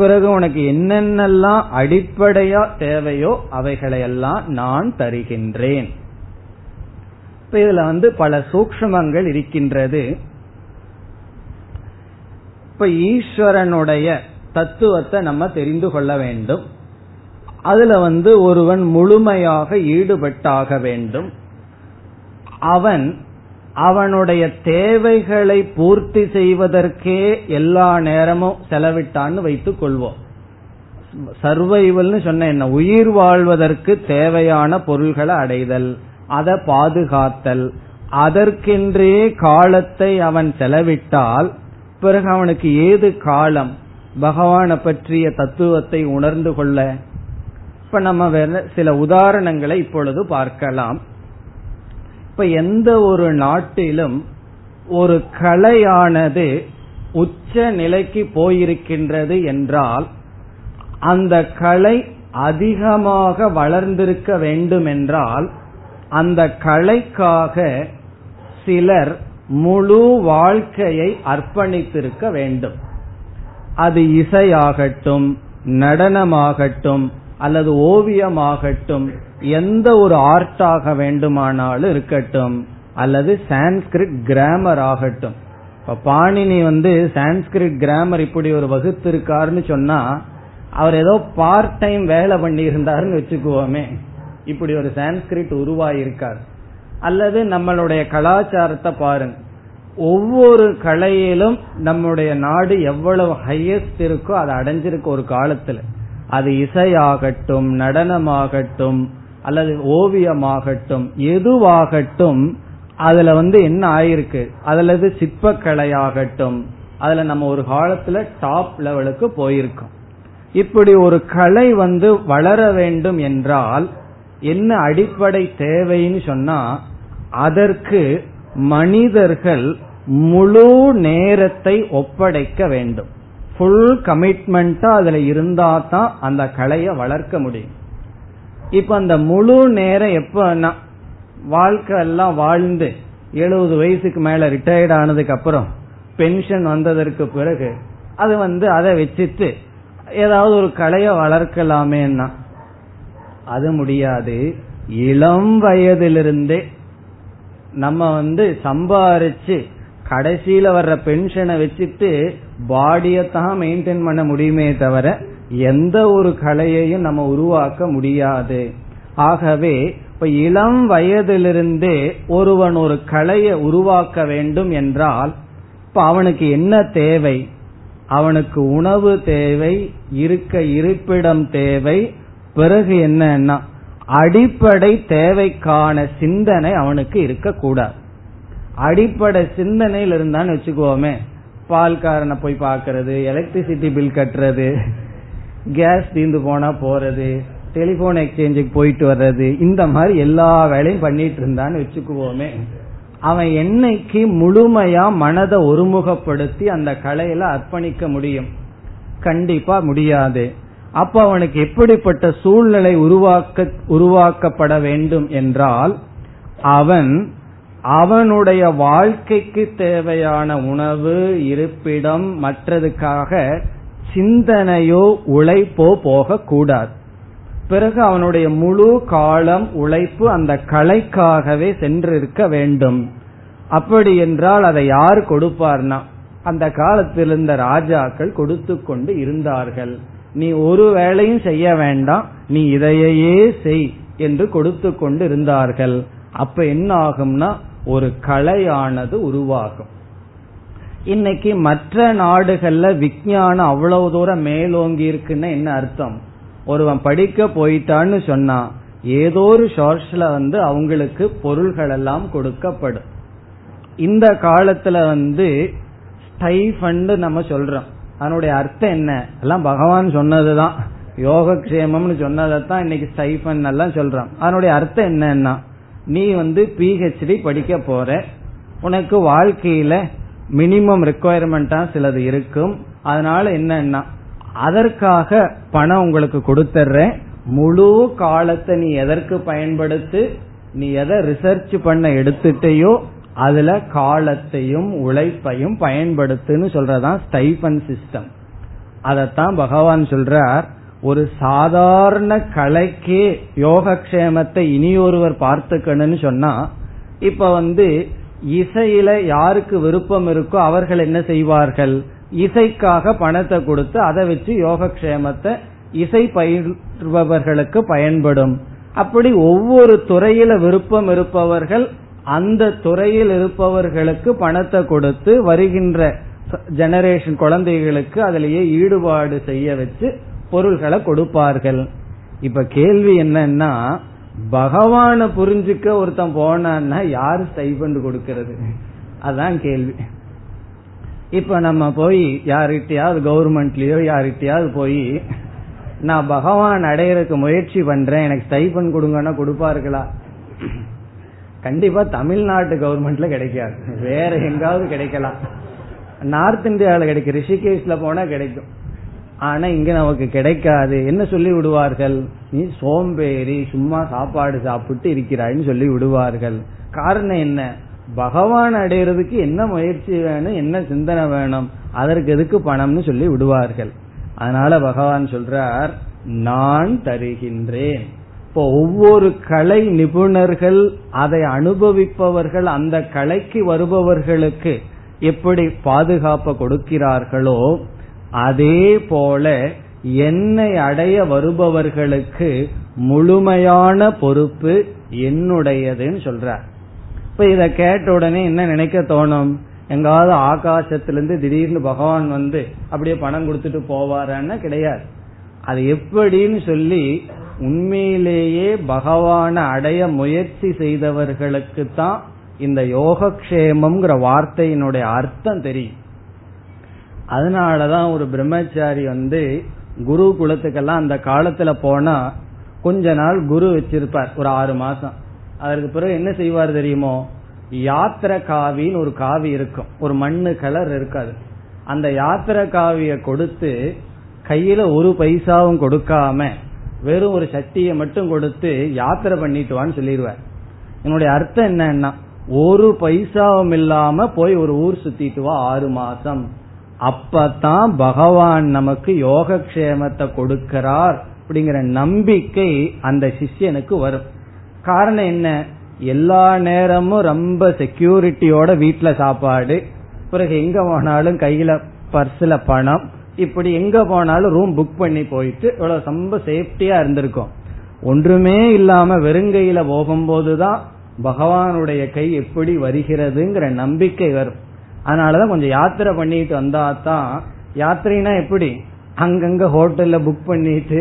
பிறகு உனக்கு என்னென்னலாம் அடிப்படையா தேவையோ அவைகளையெல்லாம் நான் தருகின்றேன். இப்ப இதுல வந்து பல சூக்ஷ்மங்கள் இருக்கின்றது. இப்ப ஈஸ்வரனுடைய தத்துவத்தை நம்ம தெரிந்து கொள்ள வேண்டும். அதுல வந்து ஒருவன் முழுமையாக ஈடுபட்டாக வேண்டும். அவன் அவனுடைய தேவைகளை பூர்த்தி செய்வதற்கே எல்லா நேரமும் செலவிட்டான்னு வைத்துக் கொள்வோம். சர்வைவல்னு சொன்ன என்ன, உயிர் வாழ்வதற்கு தேவையான பொருள்களை அடைதல், அதை பாதுகாத்தல், அதற்கென்றே காலத்தை அவன் செலவிட்டால் பிறகு அவனுக்கு ஏது காலம்? பகவானை பற்றிய தத்துவத்தை உணர்ந்து கொள்ள இப்ப நம்ம வேற சில உதாரணங்களை இப்பொழுது பார்க்கலாம். இப்ப எந்த ஒரு நாட்டிலும் ஒரு கலையானது உச்ச நிலைக்கு போயிருக்கின்றது என்றால் அந்த கலை அதிகமாக வளர்ந்திருக்க வேண்டும் என்றால் அந்த கலைக்காக சிலர் முழு வாழ்க்கையை அர்ப்பணித்திருக்க வேண்டும். அது இசையாகட்டும், நடனமாகட்டும், அல்லது ஓவியமாகட்டும், எந்த ஒரு ஆர்ட்டாக வேண்டுமானாலும் இருக்கட்டும், அல்லது சான்ஸ்கிரிட் கிராமர் ஆகட்டும். இப்ப பாணினி வந்து சான்ஸ்கிரிட் கிராமர் இப்படி ஒரு வகுத்திருக்காருன்னு சொன்னா, அவர் ஏதோ பார்ட் டைம் வேலை பண்ணி இருந்தாருன்னு வச்சுக்குவோமே, இப்படி ஒரு சான்ஸ்கிரிட் உருவாயிருக்கார். அல்லது நம்மளுடைய கலாச்சாரத்தை பாருங்க, ஒவ்வொரு கலையிலும் நம்முடைய நாடு எவ்வளவு ஹையஸ்ட் இருக்கோ அதை அடைஞ்சிருக்கு ஒரு காலத்துல. அது இசையாகட்டும், நடனமாகட்டும், அல்லது ஓவியமாகட்டும், எதுவாகட்டும், அதுல வந்து என்ன ஆயிருக்கு, அதுலது சிற்பக்கலையாகட்டும், அதுல நம்ம ஒரு காலத்துல டாப் லெவலுக்கு போயிருக்கோம். இப்படி ஒரு கலை வந்து வளர வேண்டும் என்றால் என்ன அடிப்படை தேவைன்னு சொன்னா, அதற்கு மனிதர்கள் முழு நேரத்தை ஒப்படைக்க வேண்டும். ஃபுல் கமிட்மெண்டா அதுல இருந்தா தான் அந்த கலையை வளர்க்க முடியும். இப்ப அந்த முழு நேரம் எப்ப வாழ்க்கை எல்லாம் வாழ்ந்து எழுபது வயசுக்கு மேல ரிட்டையர்ட் ஆனதுக்கு அப்புறம் பென்ஷன் வந்ததற்கு பிறகு அது வந்து அதை வச்சிட்டு ஏதாவது ஒரு கலையை வளர்க்கலாமேன்னா அது முடியாது. இளம் வயதிலிருந்தே நம்ம வந்து சம்பாரிச்சு கடைசியில வர்ற பென்ஷனை வச்சுட்டு பாடியத்தான் மெயின்டைன் பண்ண முடியுமே தவிர எந்த ஒரு கலையையும் நம்ம உருவாக்க முடியாது. ஆகவே இப்ப இளம் வயதிலிருந்தே ஒருவன் ஒரு கலையை உருவாக்க வேண்டும் என்றால் இப்ப அவனுக்கு என்ன தேவை? அவனுக்கு உணவு தேவை, இருக்க இருப்பிடம் தேவை, பிறகு என்னன்னா அடிப்படை தேவைக்கான சிந்தனை அவனுக்கு இருக்கக்கூடாது. அடிப்படை சிந்தனையில் இருந்தான்னு வச்சுக்கோமே, பால்காரனை போய் பாக்கிறது, எலக்ட்ரிசிட்டி பில் கட்டுறது, கேஸ் தீர்ந்து போனா போறது, டெலிபோன் எக்ஸ்சேஞ்சுக்கு போயிட்டு வர்றது, இந்த மாதிரி எல்லா வேலையும் பண்ணிட்டு இருந்தான்னு வச்சுக்குவோமே, அவன் என்னைக்கு முழுமையா மனதை ஒருமுகப்படுத்தி அந்த கலையில அர்ப்பணிக்க முடியும்? கண்டிப்பா முடியாது. அப்ப அவனுக்கு எப்படிப்பட்ட சூழ்நிலை உருவாக்க உருவாக்கப்பட வேண்டும் என்றால், அவன் அவனுடைய வாழ்க்கைக்கு தேவையான உணவு, இருப்பிடம், மற்றதுக்காக சிந்தனையோ உழைப்போ போகக்கூடாது. பிறகு அவனுடைய முழு காலம் உழைப்பு அந்த கலைக்காகவே சென்றிருக்க வேண்டும். அப்படி என்றால் அதை யார் கொடுப்பார்னா, அந்த காலத்தில் இருந்த ராஜாக்கள் கொடுத்து கொண்டு இருந்தார்கள். நீ ஒரு வேலையும் செய்ய வேண்டாம், நீ இதையே செய் என்று கொடுத்து கொண்டு இருந்தார்கள். அப்ப என்ன ஆகும்னா ஒரு கலையானது உருவாகும். இன்னைக்கு மற்ற நாடுகள்ல விஞ்ஞானம் அவ்வளவு தூரம் மேலோங்கி இருக்குன்னா என்ன அர்த்தம்? ஒருவன் படிக்க போயிட்டான்னு சொன்னா ஏதோ ஒரு ஷார்ட்ஸ்ல வந்து அவங்களுக்கு பொருள்கள் எல்லாம் கொடுக்கப்படும். இந்த காலத்துல வந்து ஸ்டைஃபண்ட் நம்ம சொல்றோம், அதனுடைய அர்த்தம் என்ன? எல்லாம் பகவான் சொன்னதுதான், யோகக்ஷேமம்னு சொன்னதான் இன்னைக்கு ஸ்டைஃபண்ட் எல்லாம் சொல்றான். அதனுடைய அர்த்தம் என்னன்னா, நீ வந்து பிஹெச்டி படிக்க போற, உனக்கு வாழ்க்கையில மினிமம் ரெக்குயர்மெண்டா சிலது இருக்கும், அதனால என்னன்னா அதற்காக பணம் உங்களுக்கு கொடுத்துற, முழு காலத்தை நீ எதற்கு பயன்படுத்து, நீ எதை ரிசர்ச் பண்ண எடுத்துட்டையோ அதுல காலத்தையும் உழைப்பையும் பயன்படுத்துன்னு சொல்றதான் ஸ்டைஃபண்ட் சிஸ்டம். அதத்தான் பகவான் சொல்றார், ஒரு சாதாரண கலைக்கே யோகக்ஷேமத்தை இனியொருவர் பார்த்துக்கணும்னு சொன்னா, இப்ப வந்து இசையில யாருக்கு விருப்பம் இருக்கோ அவர்கள் என்ன செய்வார்கள்? இசைக்காக பணத்தை கொடுத்து அதை வச்சு யோகக்ஷேமத்தை இசை பயில்பவர்களுக்கு பயன்படும். அப்படி ஒவ்வொரு துறையில விருப்பம் இருப்பவர்கள் அந்த துறையில் இருப்பவர்களுக்கு பணத்தை கொடுத்து வருகின்ற ஜெனரேஷன் குழந்தைகளுக்கு அதிலேயே ஈடுபாடு செய்ய வச்சு பொருள்களை கொடுப்பார்கள். இப்ப கேள்வி என்னன்னா, பகவான புரிஞ்சுக்க ஒருத்தன் போனான்னா யாரு ஸ்டைஃபண்ட் கொடுக்கிறது? அதான் கேள்வி. இப்ப நம்ம போய் யார்கிட்டயாவது கவர்மெண்ட்லயோ யார்கிட்டயாவது போய் நான் பகவான் அடையறதுக்கு முயற்சி பண்றேன், எனக்கு ஸ்டைஃபண்ட் கொடுங்கன்னா கொடுப்பார்களா? கண்டிப்பா தமிழ்நாட்டு கவர்மெண்ட்ல கிடைக்காது, வேற எங்காவது கிடைக்கலாம். நார்த் இந்தியாவில கிடைக்கும், ரிஷிகேஷ்ல போனா கிடைக்கும். ஆனா இங்க நமக்கு கிடைக்காது. என்ன சொல்லி விடுவார்கள்? நீ சோம்பேறி, சும்மா சாப்பாடு சாப்பிட்டு இருக்கிறாய்ன்னு சொல்லி விடுவார்கள். காரணம் என்ன? பகவான் அடையிறதுக்கு என்ன முயற்சி வேணும், என்ன சிந்தனை வேணும், அதற்கு எதுக்கு பணம்னு சொல்லி விடுவார்கள். அதனால பகவான் சொல்றார், நான் தருகின்றேன். இப்போ ஒவ்வொரு கலை நிபுணர்கள், அதை அனுபவிப்பவர்கள், அந்த கலைக்கு வருபவர்களுக்கு எப்படி பாதுகாப்பு கொடுக்கிறார்களோ அதே போல என்னை அடைய வருபவர்களுக்கு முழுமையான பொறுப்பு என்னுடையதுன்னு சொல்றார். இப்ப இத கேட்ட உடனே என்ன நினைக்க தோணும்? எங்காவது ஆகாசத்திலிருந்து திடீர்னு பகவான் வந்து அப்படியே பணம் கொடுத்துட்டு போவாரான்னு கிடையாது. அது எப்படின்னு சொல்லி உண்மையிலேயே பகவானை அடைய முயற்சி செய்தவர்களுக்கு தான் இந்த யோகக்ஷேமம்ங்கிற வார்த்தையினுடைய அர்த்தம் தெரியும். அதனாலதான் ஒரு பிரம்மச்சாரி வந்து குரு குலத்துக்கெல்லாம் அந்த காலத்துல போனா கொஞ்ச நாள் குரு வச்சிருப்பார், ஒரு ஆறு மாசம். அதற்கு பிறகு என்ன செய்வார் தெரியுமோ? யாத்திரை காவின்னு ஒரு காவி இருக்கும், ஒரு மண்ணு கலர் இருக்காது. அந்த யாத்திரை காவிய கொடுத்து கையில ஒரு பைசாவும் கொடுக்காம வெறும் ஒரு சட்டியை மட்டும் கொடுத்து யாத்திரை பண்ணிட்டுவான்னு சொல்லிடுவார். என்னுடைய அர்த்தம் என்னன்னா, ஒரு பைசாவும் இல்லாம போய் ஒரு ஊர் சுத்திட்டு வா ஆறு மாசம். அப்பதான் பகவான் நமக்கு யோகக்ஷேமத்தை கொடுக்கிறார் அப்படிங்கிற நம்பிக்கை அந்த சிஷ்யனுக்கு வரும். காரணம் என்ன? எல்லா நேரமும் ரொம்ப செக்யூரிட்டியோட வீட்டுல சாப்பாடு, பிறகு எங்க போனாலும் கையில பர்ஸ்ல பணம், இப்படி எங்க போனாலும் ரூம் புக் பண்ணி போயிட்டு இவ்வளவு ரொம்ப சேஃப்டியா இருந்திருக்கும். ஒன்றுமே இல்லாம வெறுங்கையில போகும்போதுதான் பகவானுடைய கை எப்படி வருகிறதுங்கிற நம்பிக்கை வரும். அதனாலதான் கொஞ்சம் யாத்திரை பண்ணிட்டு வந்தா தான். யாத்திரைனா எப்படி? அங்கங்க ஹோட்டல்ல புக் பண்ணிட்டு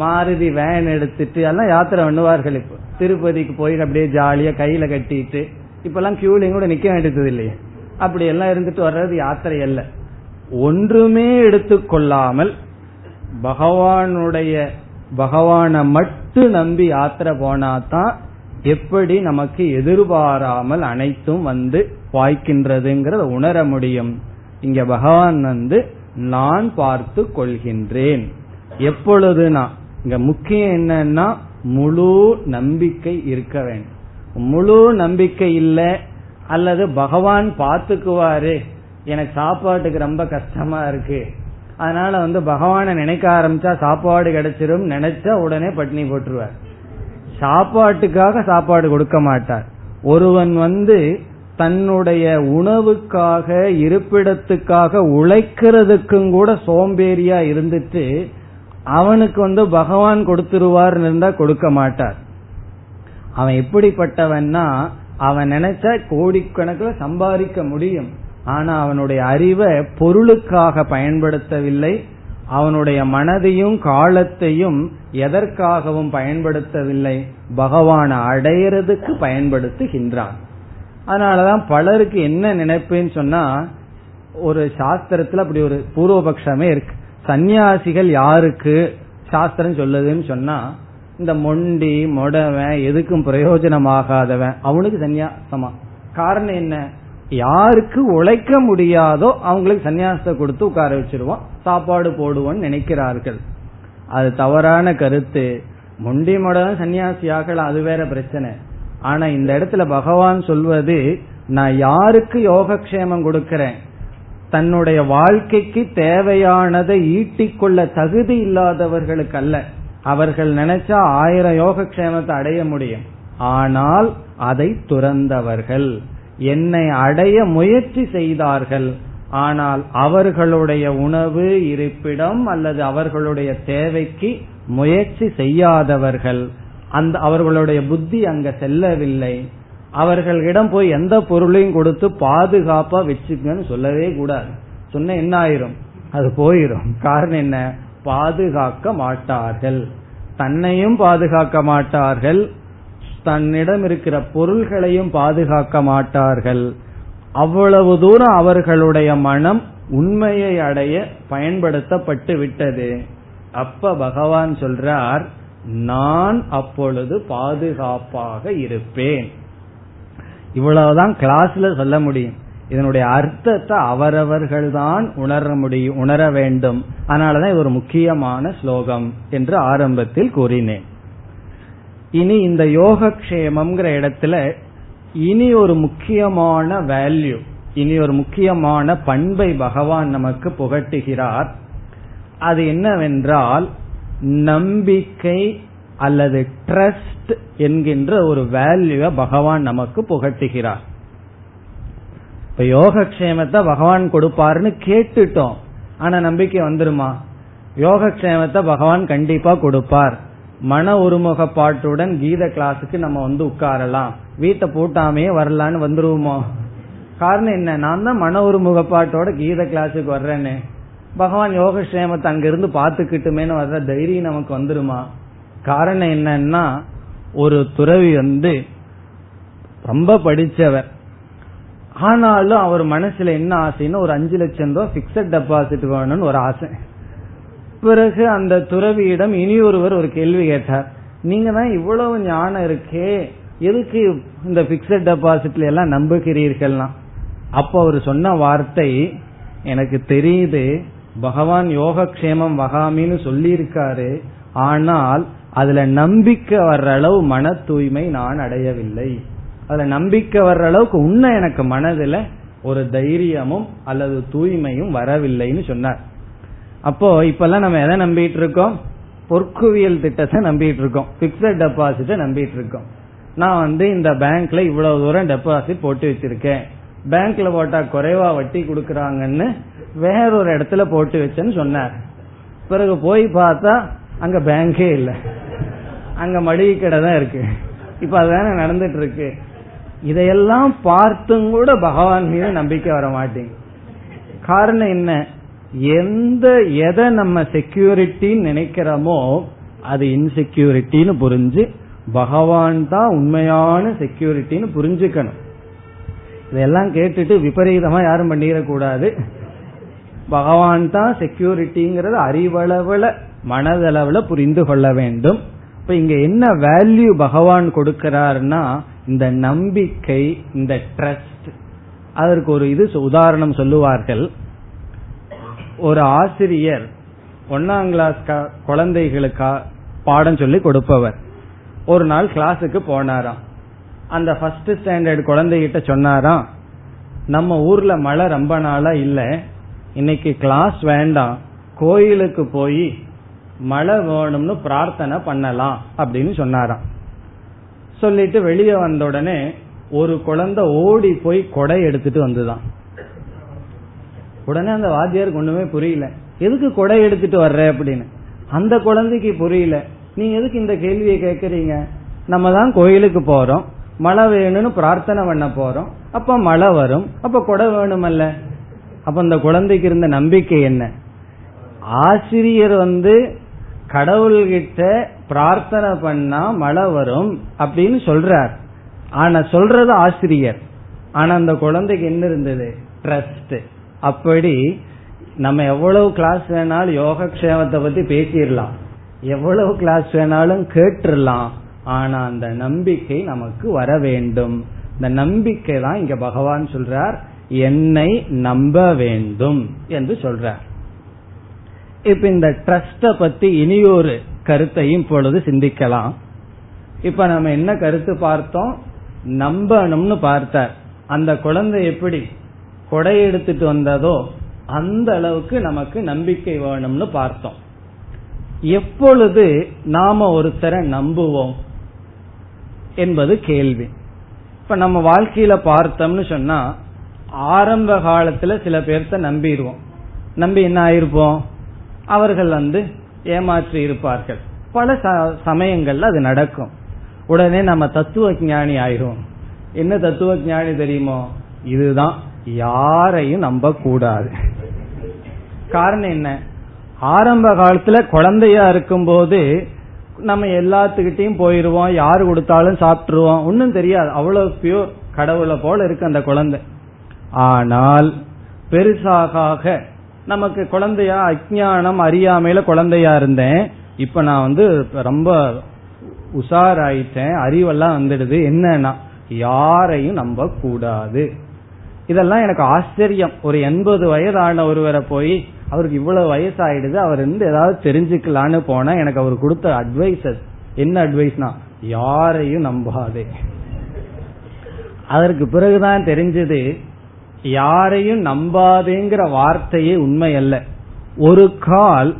மாருதி வேன் எடுத்துட்டு எல்லாம் யாத்திரை பண்ணுவார்கள். இப்போ திருப்பதிக்கு போயிட்டு அப்படியே ஜாலியா கையில கட்டிட்டு, இப்ப எல்லாம் கியூலையும் கூட நிக்க வேண்டியது இல்லையே, அப்படி எல்லாம் இருந்துட்டு வர்றது யாத்திரை அல்ல. ஒன்றுமே எடுத்துக்கொள்ளாமல் பகவானுடைய பகவானை மட்டும் நம்பி யாத்திரை போனாதான் எப்படி நமக்கு எதிர்பாராமல் அனைத்தும் வந்து வாய்க்கின்றதுங்கிறத உணர முடியும். இங்க பகவான் வந்து நான் பார்த்து கொள்கின்றேன். எப்பொழுதுனா இங்க முக்கியம் என்னன்னா முழு நம்பிக்கை இருக்க வேண்டும். முழு நம்பிக்கை இல்ல, அல்லது பகவான் பார்த்துக்குவாரு, எனக்கு சாப்பாட்டுக்கு ரொம்ப கஷ்டமா இருக்கு, அதனால வந்து பகவானை நினைக்க ஆரம்பிச்சா சாப்பாடு கிடைச்சிரும் நினைச்சா உடனே பட்டினி போட்டுருவார். சாப்பாட்டுக்காக சாப்பாடு கொடுக்க மாட்டார். ஒருவன் வந்து தன்னுடைய உணவுக்காக, இருப்பிடத்துக்காக உழைக்கிறதுக்கும் கூட சோம்பேறியா இருந்துட்டு அவனுக்கு வந்து பகவான் கொடுத்துருவார்னு இருந்தா கொடுக்க மாட்டார். அவன் எப்படிப்பட்டவன்னா, அவன் நினைச்சா கோடிக்கணக்கில் சம்பாதிக்க முடியும், ஆனா அவனுடைய அறிவை பொருளுக்காக பயன்படுத்தவில்லை, அவனுடைய மனதையும் காலத்தையும் எதற்காகவும் பயன்படுத்தவில்லை, பகவானை அடையறதுக்கு பயன்படுத்துகின்றான். அதனாலதான் பலருக்கு என்ன நினைப்புன்னு சொன்னா, ஒரு சாஸ்திரத்துல அப்படி ஒரு பூர்வபக்ஷமே இருக்கு, சன்னியாசிகள் யாருக்கு சாஸ்திரம் சொல்லுதுன்னு சொன்னா இந்த மொண்டி மொடவன் எதுக்கும் பிரயோஜனமாகாதவன் அவனுக்கு சன்னியாசமா. காரணம் என்ன? யாருக்கு உழைக்க முடியாதோ அவங்களுக்கு சன்னியாசத்தை கொடுத்து உட்கார வச்சிருவோம், சாப்பாடு போடுவோன்னு நினைக்கிறார்கள். அது தவறான கருத்து. மொண்டி மொடவன் சன்னியாசி ஆகலாம், அது வேற பிரச்சனை. ஆனா இந்த இடத்துல பகவான் சொல்வது, நான் யாருக்கு யோகக்ஷேமம் கொடுக்கிறேன், தன்னுடைய வாழ்க்கைக்கு தேவையானதை ஈட்டிக்கொள்ள தகுதி இல்லாதவர்களுக்கு அல்ல. அவர்கள் நினைச்சா ஆயிரம் யோகக்ஷேமத்தை அடைய முடியும், ஆனால் அதை துறந்தவர்கள், என்னை அடைய முயற்சி செய்தார்கள், ஆனால் அவர்களுடைய உணவு, இருப்பிடம் அல்லது அவர்களுடைய தேவைக்கு முயற்சி செய்யாதவர்கள், அந்த அவர்களுடைய புத்தி அங்க செல்லவில்லை. அவர்களிடம் போய் எந்த பொருளையும் கொடுத்து பாதுகாப்பா வச்சுக்கன்னு சொல்லவே கூடாது, சொன்ன என்ன ஆயிரும்? அது போயிரும். காரணம் என்ன? பாதுகாக்க மாட்டார்கள், தன்னையும் பாதுகாக்க மாட்டார்கள், தன்னிடம் இருக்கிற பொருள்களையும் பாதுகாக்க மாட்டார்கள். அவ்வளவு தூரம் அவர்களுடைய மனம் உண்மையை அடைய பயன்படுத்தப்பட்டு விட்டது. அப்ப பகவான் சொல்றார், நான் அப்பொழுது பாதுகாப்பாக இருப்பேன். இவ்வளவுதான் கிளாஸ்ல சொல்ல முடியும். இதனுடைய அர்த்தத்தை அவரவர்கள் தான் உணர முடியும், உணர வேண்டும். அதனாலதான் ஒரு முக்கியமான ஸ்லோகம் என்று ஆரம்பத்தில் கூறினேன். இனி இந்த யோகக்ஷேமம்ங்கிற இடத்துல இனி ஒரு முக்கியமான வேல்யூ, இனி ஒரு முக்கியமான பண்பை பகவான் நமக்கு புகட்டுகிறார். அது என்னவென்றால் நம்பிக்கை அல்லது ட்ரஸ்ட் என்கின்ற ஒரு வேல்யூவை பகவான் நமக்கு புகட்டுகிறார். இப்ப யோகக்ஷேமத்தை பகவான் கொடுப்பாருன்னு கேட்டுட்டோம், ஆனா நம்பிக்கை வந்துருமா? யோகக்ஷேமத்தை பகவான் கண்டிப்பா கொடுப்பார். மன ஒருமுகப்பாட்டுடன் கீத கிளாஸுக்கு நம்ம வந்து உட்காரலாம், வீட்டை போட்டாமே வரலான்னு வந்துருவோமோ? காரணம் என்ன? நான் தான் மன ஒருமுகப்பாட்டோட கீத கிளாஸுக்கு வர்றேன்னு, பகவான் யோகக்ஷேமத்தை அங்கிருந்து பாத்துக்கிட்டுமேன்னு வர்ற தைரியம் நமக்கு வந்துருமா? காரணம் என்னன்னா, ஒரு துறவி வந்து ரொம்ப படிச்சவர், ஆனாலும் அவர் மனசுல என்ன ஆசைன்னு ஒரு அஞ்சு லட்சம் ரூபாய் பிக்ஸட் டெபாசிட் வேணும்னு ஒரு ஆசை. பிறகு அந்த துறவியிடம் இனி ஒருவர் ஒரு கேள்வி கேட்டார், நீங்க தான் இவ்வளவு ஞானம் இருக்கே, எதுக்கு இந்த பிக்ஸட் டெபாசிட்ல எல்லாம் நம்புகிறீர்கள்னா? அப்ப அவர் சொன்ன வார்த்தை, எனக்கு தெரியுது பகவான் யோகக்ஷேமம் வகாமின்னு சொல்லியிருக்காரு, ஆனால் அதுல நம்பிக்கை வர்ற அளவு மன தூய்மை நான் அடையவில்லை, அதுல நம்பிக்கை வர்ற அளவுக்கு உன்ன எனக்கு மனதுல ஒரு தைரியமும் அல்லது தூய்மையும் வரவில்லைன்னு சொன்னார். அப்போ இப்பெல்லாம் நம்ம எதை நம்பிட்டு இருக்கோம்? பொற்குவியல் திட்டத்தை நம்பிட்டு இருக்கோம், பிக்ஸட் டெபாசிட்ட நம்பிட்டு இருக்கோம். நான் வந்து இந்த பேங்க்ல இவ்வளவு தூரம் டெபாசிட் போட்டு வச்சிருக்கேன், பேங்க்ல போட்டா குறைவா வட்டி கொடுக்கறாங்கன்னு வேறொரு இடத்துல போட்டு வச்சேன்னு சொன்னார். பிறகு போய் பார்த்தா அங்க பேங்கே இல்ல, அங்க மளிகை கடை தான் இருக்கு. இப்ப அதுதானே நடந்துட்டு இருக்கு. இதையெல்லாம் பார்த்தும் கூட பகவான் மீது நம்பிக்கை வர மாட்டேங்குது. காரணம் என்ன? எந்த எதை நம்ம செக்யூரிட்டின்னு நினைக்கிறோமோ அது இன்செக்யூரிட்டின்னு புரிஞ்சு பகவான் தான் உண்மையான செக்யூரிட்டின்னு புரிஞ்சுக்கணும். இதெல்லாம் கேட்டுட்டு விபரீதமா யாரும் பண்ணிடக்கூடாது. பகவான் தான் செக்யூரிட்டிங்கிறது அறிவளவுல மனதளவுல புரிந்து கொள்ள வேண்டும். இப்ப இங்க என்ன வேல்யூ பகவான் கொடுக்கிறார்னா இந்த நம்பிக்கை, இந்த ட்ரஸ்ட். அதற்கு ஒரு இது உதாரணம் சொல்லுவார்கள். ஒரு ஆசிரியர் ஒன்னாம் கிளாஸ் குழந்தைகளுக்கா பாடம் சொல்லி கொடுப்பவர் ஒரு நாள் கிளாஸுக்கு போனாராம். அந்த ஃபர்ஸ்ட் ஸ்டாண்டர்ட் குழந்தைகிட்ட சொன்னாராம், நம்ம ஊர்ல மழை ரொம்ப நாளா இல்ல, இன்னைக்கு கிளாஸ் வேண்டாம், கோயிலுக்கு போய் மழை வேணும்னு பிரார்த்தனை பண்ணலாம் அப்படின்னு சொன்னாராம். சொல்லிட்டு வெளியே வந்த உடனே ஒரு குழந்தை ஓடி போய் கொடை எடுத்துட்டு வந்துதான். உடனே அந்த வாத்தியாருக்கு ஒண்ணுமே புரியல, எதுக்கு கொடை எடுத்துட்டு வர்ற அப்படின்னு. அந்த குழந்தைக்கு புரியல, நீங்க எதுக்கு இந்த கேள்வியை கேக்குறீங்க, நம்ம தான் கோயிலுக்கு போறோம், மழை வேணும்னு பிரார்த்தனை பண்ண போறோம், அப்ப மழை வரும், அப்ப கொடை வேணுமல்ல. அப்ப அந்த குழந்தைக்கு இருந்த நம்பிக்கை என்ன? ஆசிரியர் வந்து கடவுள்கிட்ட பிரார்த்தனை பண்ணா மழை வரும் அப்படின்னு சொல்றார், ஆனா சொல்றது ஆசிரியர், ஆனா அந்த குழந்தைக்கு என்ன இருந்தது? ட்ரஸ்ட். அப்படி நம்ம எவ்வளவு கிளாஸ் வேணாலும் யோகக்ஷேமத்தை பத்தி பேசிடலாம், எவ்வளவு கிளாஸ் வேணாலும் கேட்டுடலாம், ஆனா அந்த நம்பிக்கை நமக்கு வர வேண்டும். இந்த நம்பிக்கை தான் இங்க பகவான் சொல்றார், என்னை நம்ப வேண்டும் என்று சொல்றார். இப்ப இந்த ட்ரஸ்ட பத்தி இனியொரு கருத்தையும் இப்பொழுது சிந்திக்கலாம். இப்ப நம்ம என்ன கருத்து பார்த்தோம்? நம்பணும்னு பார்த்தார். அந்த குழந்தை எப்படி கொடை எடுத்துட்டு வந்ததோ அந்த அளவுக்கு நமக்கு நம்பிக்கை வேணும்னு பார்த்தோம். எப்பொழுது நாம ஒருத்தரை நம்புவோம் என்பது கேள்வி. இப்ப நம்ம வாழ்க்கையில பார்த்தோம்னு சொன்னா, ஆரம்ப காலத்துல சில பேர்த்த நம்பிடுவோம், நம்பி என்ன ஆயிருப்போம், அவர்கள் வந்து ஏமாற்றி இருப்பார்கள். பல சமயங்கள்ல அது நடக்கும். உடனே நம்ம தத்துவ ஞானி ஆயிரும். என்ன தத்துவ ஞானி தெரியுமோ? இதுதான், யாரையும் நம்ப கூடாது. காரணம் என்ன? ஆரம்ப காலத்துல குழந்தையா இருக்கும் போது நம்ம எல்லாத்துக்கிட்டையும் போயிருவோம், யாரு கொடுத்தாலும் சாப்பிட்டுருவோம், ஒன்னும் தெரியாது, அவ்வளவு பியூர் கடவுளை போல இருக்கு அந்த குழந்தை. ஆனால் பெருசாக நமக்கு குழந்தையா அஞ்ஞானம் அறியாமையில குழந்தையா இருந்தேன், இப்ப நான் வந்து ரொம்ப உஷாராயிட்டேன், அறிவெல்லாம் வந்துடுது, என்னன்னா யாரையும் நம்ப கூடாது. இதெல்லாம் எனக்கு ஆச்சரியம். ஒரு எண்பது வயதான ஒருவரை போய் அவருக்கு இவ்வளவு வயசு ஆயிடுது, அவர் இருந்து ஏதாவது தெரிஞ்சுக்கலான்னு போனா எனக்கு அவர் கொடுத்த அட்வைசஸ் என்ன அட்வைஸ்னா, யாரையும் நம்பாதே. அதற்கு பிறகுதான் தெரிஞ்சது யாரையும் நம்பாதேங்கிற வார்த்தையே உண்மை அல்ல. ஒரு கால்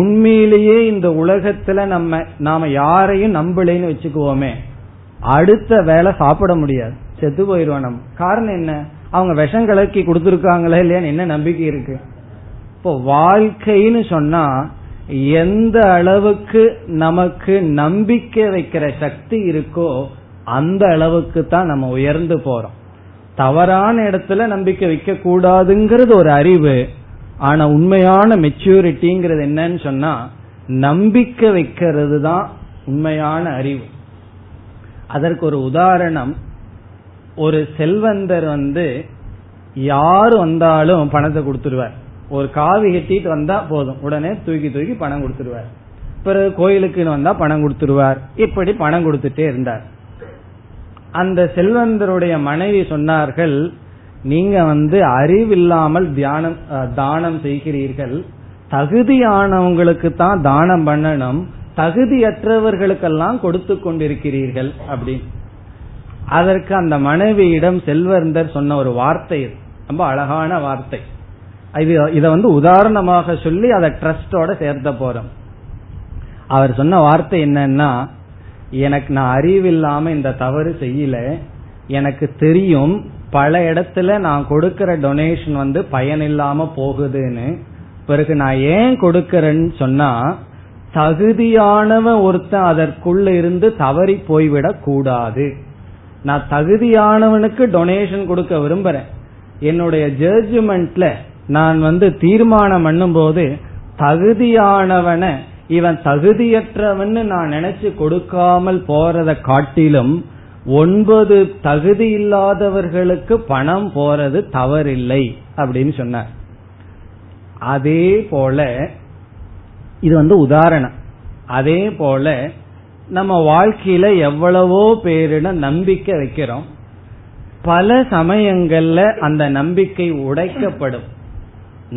உண்மையிலேயே இந்த உலகத்துல நம்ம நாம யாரையும் நம்பலைன்னு வச்சுக்குவோமே, அடுத்த வேலை சாப்பிட முடியாது, செத்து போயிடுவோம் நம்ம. காரணம் என்ன? அவங்க விஷம் கலக்கி கொடுத்துருக்காங்களா இல்லையான்னு என்ன நம்பிக்கை இருக்கு? இப்போ வாழ்க்கைன்னு சொன்னா எந்த அளவுக்கு நமக்கு நம்பிக்கை வைக்கிற சக்தி இருக்கோ அந்த அளவுக்கு தான் நம்ம உயர்ந்து போறோம். தவறான இடத்துல நம்பிக்கை வைக்க கூடாதுங்கிறது ஒரு அறிவு. ஆனா உண்மையான மெச்சூரிட்டிங்கிறது என்னன்னு சொன்னா நம்பிக்கை வைக்கிறது தான் உண்மையான அறிவு. அதற்கு ஒரு உதாரணம், ஒரு செல்வந்தர் வந்து யாரு வந்தாலும் பணத்தை கொடுத்துருவார். ஒரு காவி கட்டிட்டு வந்தா போதும், உடனே தூக்கி தூக்கி பணம் கொடுத்துருவார். பிறகு கோயிலுக்குன்னு வந்தா பணம் கொடுத்துருவார். இப்படி பணம் கொடுத்துட்டே இருந்தார். அந்த செல்வந்தருடைய மனைவி சொன்னார்கள், நீங்க வந்து அறிவில்லாமல் தியானம் தானம் செய்கிறீர்கள், தகுதியானவங்களுக்கு தான் தானம் பண்ணணும், தகுதியற்றவர்களுக்கெல்லாம் கொடுத்து கொண்டிருக்கிறீர்கள் அப்படின்னு. அதற்கு அந்த மனைவியிடம் செல்வந்தர் சொன்ன ஒரு வார்த்தை, ரொம்ப அழகான வார்த்தை. இது இத வந்து உதாரணமாக சொல்லி அதை ட்ரஸ்டோட சேர்த்த போறோம். அவர் சொன்ன வார்த்தை என்னன்னா, எனக்கு நான் அறிவில்லாம இந்த தவறு செய்யல, எனக்கு தெரியும் பல இடத்துல நான் கொடுக்கிற டொனேஷன் வந்து பயனில்லாம போகுதுன்னு. பிறகு நான் ஏன் கொடுக்கறேன்னு சொன்னா, தகுதியானவன் ஒருத்தன் அதற்குள்ள இருந்து தவறி போய்விடக் கூடாது. நான் தகுதியானவனுக்கு டொனேஷன் கொடுக்க விரும்புறேன். என்னுடைய ஜட்ஜ்மெண்ட்ல நான் வந்து தீர்மானம் பண்ணும் போது தகுதியானவனை இவன் தகுதியற்றவன்னு நான் நினைச்சு கொடுக்காமல் போறதை காட்டிலும் ஒன்பது தகுதி இல்லாதவர்களுக்கு பணம் போறது தவறில்லை அப்படின்னு சொன்னார். அதே போல இது வந்து உதாரணம். அதே போல நம்ம வாழ்க்கையில எவ்வளவோ பேரிட நம்பிக்கை வைக்கிறோம். பல சமயங்கள்ல அந்த நம்பிக்கை உடைக்கப்படும்.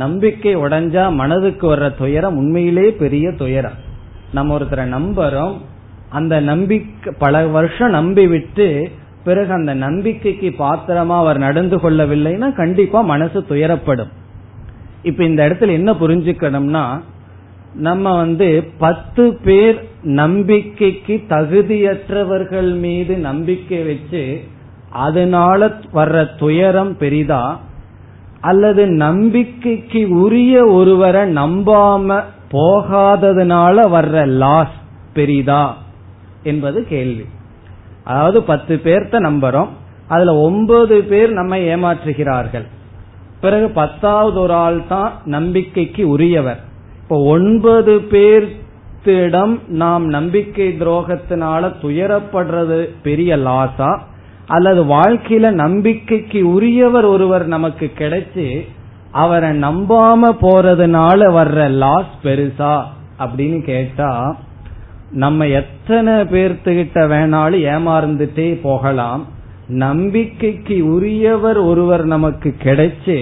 நம்பிக்கை உடைஞ்சா மனதுக்கு வர்ற துயரம் உண்மையிலே பெரிய துயரம். நம்ம ஒருத்தரை நம்புறோம், அந்த நம்பிக்கை பல வருஷம் நம்பி விட்டு பிறகு அந்த நம்பிக்கைக்கு பாத்திரமா அவர் நடந்து கொள்ளவில்லைன்னா கண்டிப்பா மனசு துயரப்படும். இப்ப இந்த இடத்துல என்ன புரிஞ்சுக்கணும்னா, நம்ம வந்து பத்து பேர் நம்பிக்கைக்கு தகுதியற்றவர்கள் மீது நம்பிக்கை வச்சு அதனால வர்ற துயரம் பெரிதா, அல்லது நம்பிக்கைக்கு உரிய ஒருவரை நம்பாம போகாததுனால வர்ற லாஸ் பெரிதா என்பது கேள்வி. அதாவது பத்து பேர்த்த நம்புறோம், அதுல ஒன்பது பேர் நம்ம ஏமாற்றுகிறார்கள், பிறகு பத்தாவது ஒரு ஆள் தான் நம்பிக்கைக்கு உரியவர். இப்ப ஒன்பது பேர்த்திடம் நாம் நம்பிக்கை துரோகத்தினால துயரப்படுறது பெரிய லாஸா, அல்லது வாழ்க்கையில நம்பிக்கைக்கு உரியவர் ஒருவர் நமக்கு கிடைச்சு அவரை நம்பாம போறதுனால வர்ற லாஸ் பெருசா அப்படின்னு கேட்டா, நம்ம எத்தனை பேர்த்துக்கிட்ட வேணாலும் ஏமாந்துட்டே போகலாம். நம்பிக்கைக்கு உரியவர் ஒருவர் நமக்கு கிடைச்சு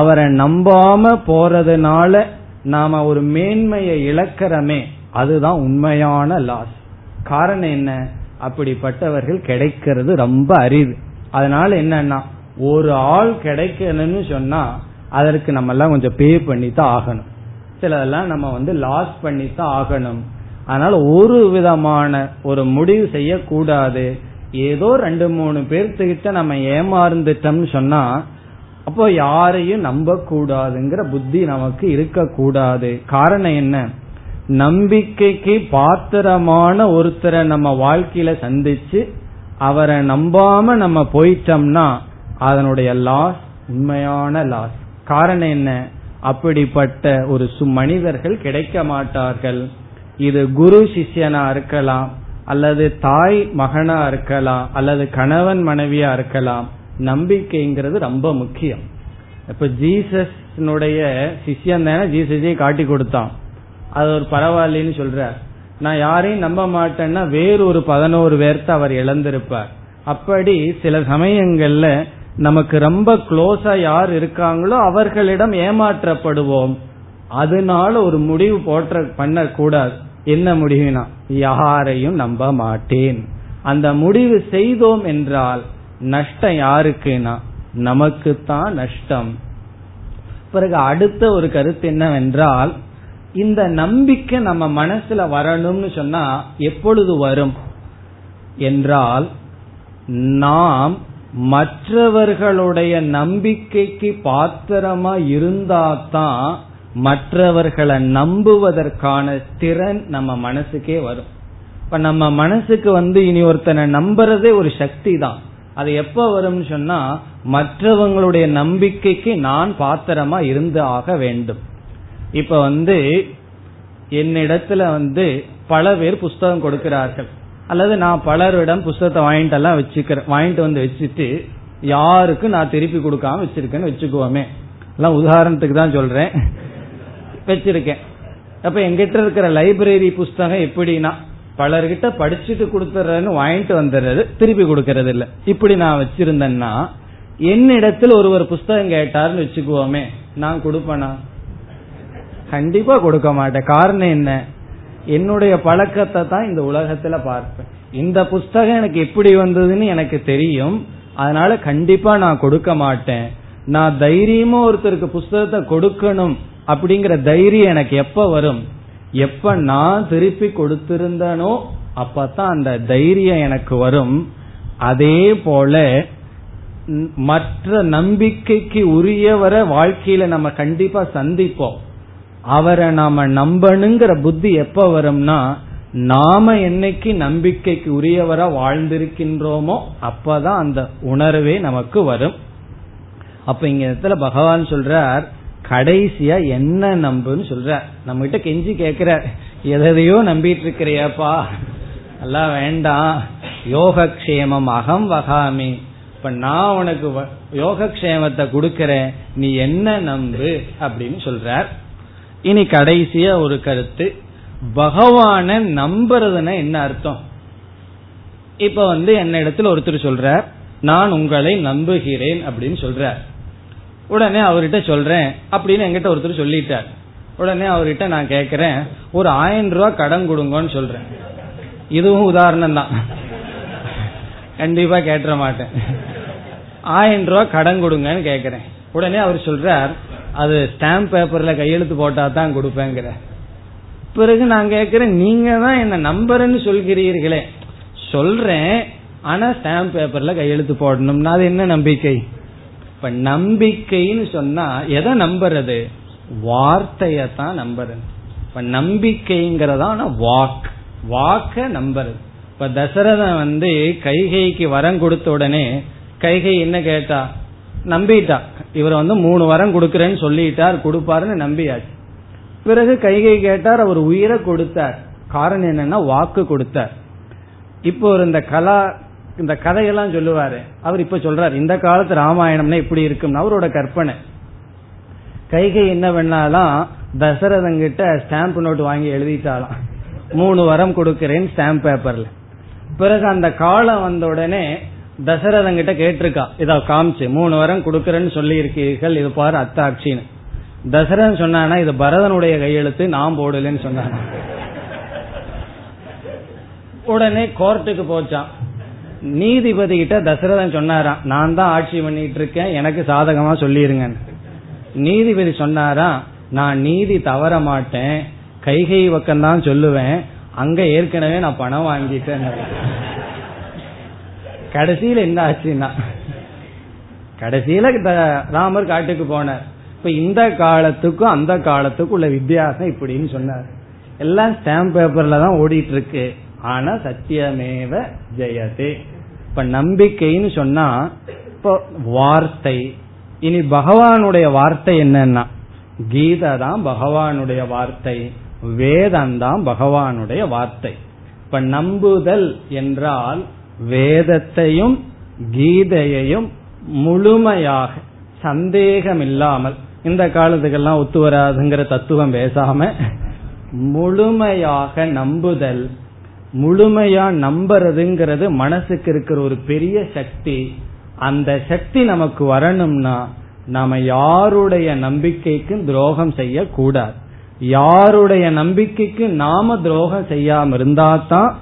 அவரை நம்பாம போறதுனால நாம ஒரு மேன்மையை இழக்கிறமே, அதுதான் உண்மையான லாஸ். காரணம் என்ன? அப்படிப்பட்டவர்கள் கிடைக்கிறது ரொம்ப அரிது. அதனால என்னன்னா, ஒரு ஆள் கிடைக்கணும்னு சொன்னா அதற்கு நம்ம எல்லாம் கொஞ்சம் பே பண்ணித்தான் ஆகணும், சிலதெல்லாம் நம்ம வந்து லாஸ் பண்ணித்தான் ஆகணும். அதனால ஒரு விதமான ஒரு முடிவு செய்யக்கூடாது. ஏதோ ரெண்டு மூணு பேர்த்துக்கிட்ட நம்ம ஏமாந்துட்டோம்னு சொன்னா அப்போ யாரையும் நம்ப கூடாதுங்கிற புத்தி நமக்கு இருக்கக்கூடாது. காரணம் என்ன? நம்பிக்கைக்கு பாத்திரமான ஒருத்தரை நம்ம வாழ்க்கையில சந்திச்சு அவரை நம்பாம நம்ம போயிட்டோம்னா அதனுடைய லாஸ் உண்மையான லாஸ். காரணம் என்ன? அப்படிப்பட்ட ஒரு மனிதர்கள் கிடைக்க மாட்டார்கள். இது குரு சிஷ்யனா இருக்கலாம், அல்லது தாய் மகனா இருக்கலாம், அல்லது கணவன் மனைவியா இருக்கலாம். நம்பிக்கைங்கிறது ரொம்ப முக்கியம். இப்ப ஜீசஸ்னுடைய சிஷ்யன் தானே ஜீசஸே காட்டி கொடுத்தான், அது ஒரு பரவாயில்லன்னு சொல்றார். நான் யாரையும் நம்ப மாட்டேன்னா வேறு ஒரு பதினோரு பேர்த்த அவர் இழந்திருப்பார். அப்படி சில சமயங்கள்ல நமக்கு ரொம்ப க்ளோஸா யார் இருக்காங்களோ அவர்களிடம் ஏமாற்றப்படுவோம். அதனால ஒரு முடிவு போற்ற பண்ண கூடாது. என்ன முடிவுனா, யாரையும் நம்ப மாட்டேன். அந்த முடிவு செய்தோம் என்றால் நஷ்டம் யாருக்குனா நமக்குத்தான் நஷ்டம். பிறகு அடுத்த ஒரு கருத்து என்னவென்றால், இந்த நம்பிக்கை நம்ம மனசுல வரணும்னு சொன்னா எப்பொழுது வரும் என்றால், நாம் மற்றவர்களுடைய நம்பிக்கைக்கு பாத்திரமா இருந்தால்தான் மற்றவர்களை நம்புவதற்கான திறன் நம்ம மனசுக்கே வரும். இப்ப நம்ம மனசுக்கு வந்து இனி ஒருத்தனை நம்புறதே ஒரு சக்தி தான். அது எப்ப வரும்னு சொன்னா, மற்றவங்களுடைய நம்பிக்கைக்கு நான் பாத்திரமா இருந்து ஆக வேண்டும். இப்ப வந்து என்னிடத்துல வந்து பல பேர் புஸ்தகம் கொடுக்கிறார்கள், அல்லது நான் பலரிடம் புஸ்தகத்தை வாங்கிட்டு எல்லாம் வச்சுக்கிறேன், வாங்கிட்டு வந்து வச்சுட்டு யாருக்கும் நான் திருப்பி கொடுக்காம வச்சிருக்கேன்னு வச்சுக்குவோமே, எல்லாம் உதாரணத்துக்கு தான் சொல்றேன், வச்சிருக்கேன். அப்ப எங்கிட்ட இருக்கிற லைப்ரரி புஸ்தகம் எப்படின்னா, பலர்கிட்ட படிச்சுட்டு கொடுத்துறேன்னு வாங்கிட்டு வந்துடுறது, திருப்பி கொடுக்கறது இல்லை. இப்படி நான் வச்சிருந்தேன்னா, என்னிடத்துல ஒருவர் புஸ்தகம் கேட்டாருன்னு வச்சுக்குவோமே, நான் கொடுப்பேனா? கண்டிப்பா கொடுக்க மாட்டேன். காரணம் என்ன, என்னுடைய பழக்கத்தை தான் இந்த உலகத்துல பார்ப்பேன். இந்த புஸ்தகம் எனக்கு எப்படி வந்ததுன்னு எனக்கு தெரியும், அதனால கண்டிப்பா நான் கொடுக்க மாட்டேன். நான் தைரியமா ஒருத்தருக்கு புஸ்தகத்தை கொடுக்கணும் அப்படிங்கிற தைரியம் எனக்கு எப்ப வரும்? எப்ப நான் திருப்பி கொடுத்திருந்தனோ அப்பதான் அந்த தைரியம் எனக்கு வரும். அதே போல மற்ற நம்பிக்கைக்கு உரியவரை வாழ்க்கையில நம்ம கண்டிப்பா சந்திப்போம். அவரை நாம நம்பணுங்கிற புத்தி எப்ப வரும்னா, நாம என்னைக்கு நம்பிக்கைக்கு உரியவரா வாழ்ந்திருக்கின்றோமோ அப்பதான் அந்த உணர்வே நமக்கு வரும். அப்ப இங்க இடத்துல பகவான் சொல்றார், கடைசியா என்ன நம்புன்னு சொல்றார். நம்ம கிட்ட கெஞ்சி கேக்குறார், எதையோ நம்பிட்டு இருக்கிறியப்பா, எல்லாம் வேண்டாம், யோகக்ஷேமம் அகம் வகாமி. இப்ப நான் உனக்கு யோகக்ஷேமத்தை கொடுக்கறேன், நீ என்ன நம்பு அப்படின்னு சொல்றார். இனி கடைசியா ஒரு கருத்து, பகவான நம்புறதுன்னா என்ன அர்த்தம்? இப்ப வந்து என்ன இடத்துல ஒருத்தர் சொல்றார், நான் உங்களை நம்புகிறேன் அப்படின்னு சொல்றார். உடனே அவர்கிட்ட சொல்றேன் அப்படின்னு என்கிட்ட ஒருத்தர் சொல்லிட்டார். உடனே அவர்கிட்ட நான் கேக்குறேன், ஒரு ஆயிரம் ரூபாய் கடன் கொடுங்கன்னு சொல்றேன். இதுவும் உதாரணம் தான், கண்டிப்பா கேட்டுற மாட்டேன். ஆயிரம் ரூபாய் கடன் கொடுங்கன்னு கேக்குறேன். உடனே அவர் சொல்றார், அது ஸ்டாம்ப் பேப்பர்ல கையெழுத்து போட்டா தான் கொடுப்பேங்கிற. பிறகு நான் கேக்குறேன், நீங்க தான் என்ன நம்புறேன்னு சொல்கிறீர்களே. சொல்றேன், ஆனா ஸ்டாம்ப் பேப்பர்ல கையெழுத்து போடணும்னா அது என்ன நம்பிக்கை? இப்ப நம்பிக்கைன்னு சொன்னா எதை நம்புறது? வார்த்தையத்தான் நம்புறது. இப்ப நம்பிக்கைங்கிறதா வாக்கு, வாக்க நம்புறது. இப்ப தசரதன் வந்து கைகைக்கு வரம் கொடுத்த உடனே கைகை என்ன கேட்டா? நம்பிட்டா. இவர் வந்து மூணு வரம் கொடுக்கறேன்னு சொல்லிட்டார், கொடுப்பாருன்னு நம்பியாச்சு. பிறகு கைகை கேட்டார், அவர் உயிரை கொடுத்தார். காரணம் என்னன்னா வாக்கு கொடுத்தார். இப்போ இந்த கலா இந்த கதையெல்லாம் சொல்லுவாரு, அவர் இப்ப சொல்றாரு இந்த காலத்து ராமாயணம்னா இப்படி இருக்கும்னா அவரோட கற்பனை. கைகை என்ன பண்ணாலாம், தசரதங்கிட்ட ஸ்டாம்ப் நோட்டு வாங்கி எழுதிட்டாலாம், மூணு வரம் கொடுக்கறேன்னு ஸ்டாம்ப் பேப்பர்ல. பிறகு அந்த காலம் வந்த உடனே தசரதங்கிட்ட கேட்டிருக்கா, இதா காமிச்சு மூணு வரம் கொடுக்கறேன்னு சொல்லி இருக்கீர்கள், இது பாரு அத்தாட்சின்னு. தசரதன் சொன்னா, இது பரதனுடைய கையெழுத்து, நான் போடலன்னு சொன்னான். உடனே கோர்ட்டுக்கு போச்சான். நீதிபதி கிட்ட தசரதன் சொன்னாராம், நான் தான் ஆட்சி பண்ணிட்டு இருக்கேன், எனக்கு சாதகமா சொல்லிருங்க. நீதிபதி சொன்னாராம், நான் நீதி தவற மாட்டேன், கைகை பக்கம்தான் சொல்லுவேன், அங்க ஏற்கனவே நான் பணம் வாங்கிட்டேன். கடைசியில என்ன ஆச்சுன்னா, கடைசியில ராமர் காட்டுக்கு போனார். இப்ப இந்த காலத்துக்கும் அந்த காலத்துக்கும் உள்ள வித்தியாசம் இப்படின்னு சொன்னார். எல்லாம் ஸ்டாம்ப் பேப்பர்ல தான் ஓடிட்டு இருக்கு, ஆனா சத்தியமேவ ஜெயதே. இப்ப நம்பிக்கைன்னு சொன்னா இப்போ வார்த்தை. இனி பகவானுடைய வார்த்தை என்னன்னா, கீதை தான் பகவானுடைய வார்த்தை, வேதம் தான் பகவானுடைய வார்த்தை. இப்ப நம்புதல் என்றால் வேதத்தையும் கீதையையும் முழுமையாக சந்தேகம் இல்லாமல், இந்த காலத்துக்கெல்லாம் ஒத்து வராதுங்கிற தத்துவம் பேசாம முழுமையாக நம்புதல். முழுமையா நம்புறதுங்கிறது மனசுக்கு இருக்கிற ஒரு பெரிய சக்தி. அந்த சக்தி நமக்கு வரணும்னா நாம யாருடைய நம்பிக்கைக்கு துரோகம் செய்ய கூடாது. யாருடைய நம்பிக்கைக்கு நாம துரோகம் செய்யாம இருந்தாதான்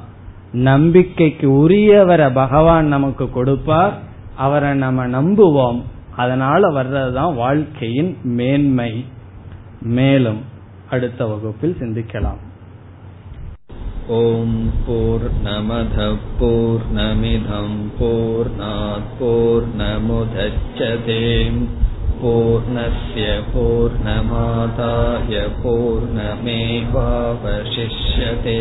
நம்பிக்கைக்கு உரியவரை பகவான் நமக்கு கொடுப்பார், அவரை நம்ம நம்புவோம். அதனால வர்றதுதான் வாழ்க்கையின் மேன்மை. மேலும் அடுத்த வகுப்பில் சிந்திக்கலாம். ஓம் பூர்ணமத பூர்ணமிதம் பூர்ணாத் பூர்ணமுதச்யதே பூர்ணஸ்ய பூர்ணமாதாய பூர்ணமேவாவசிஷ்யதே.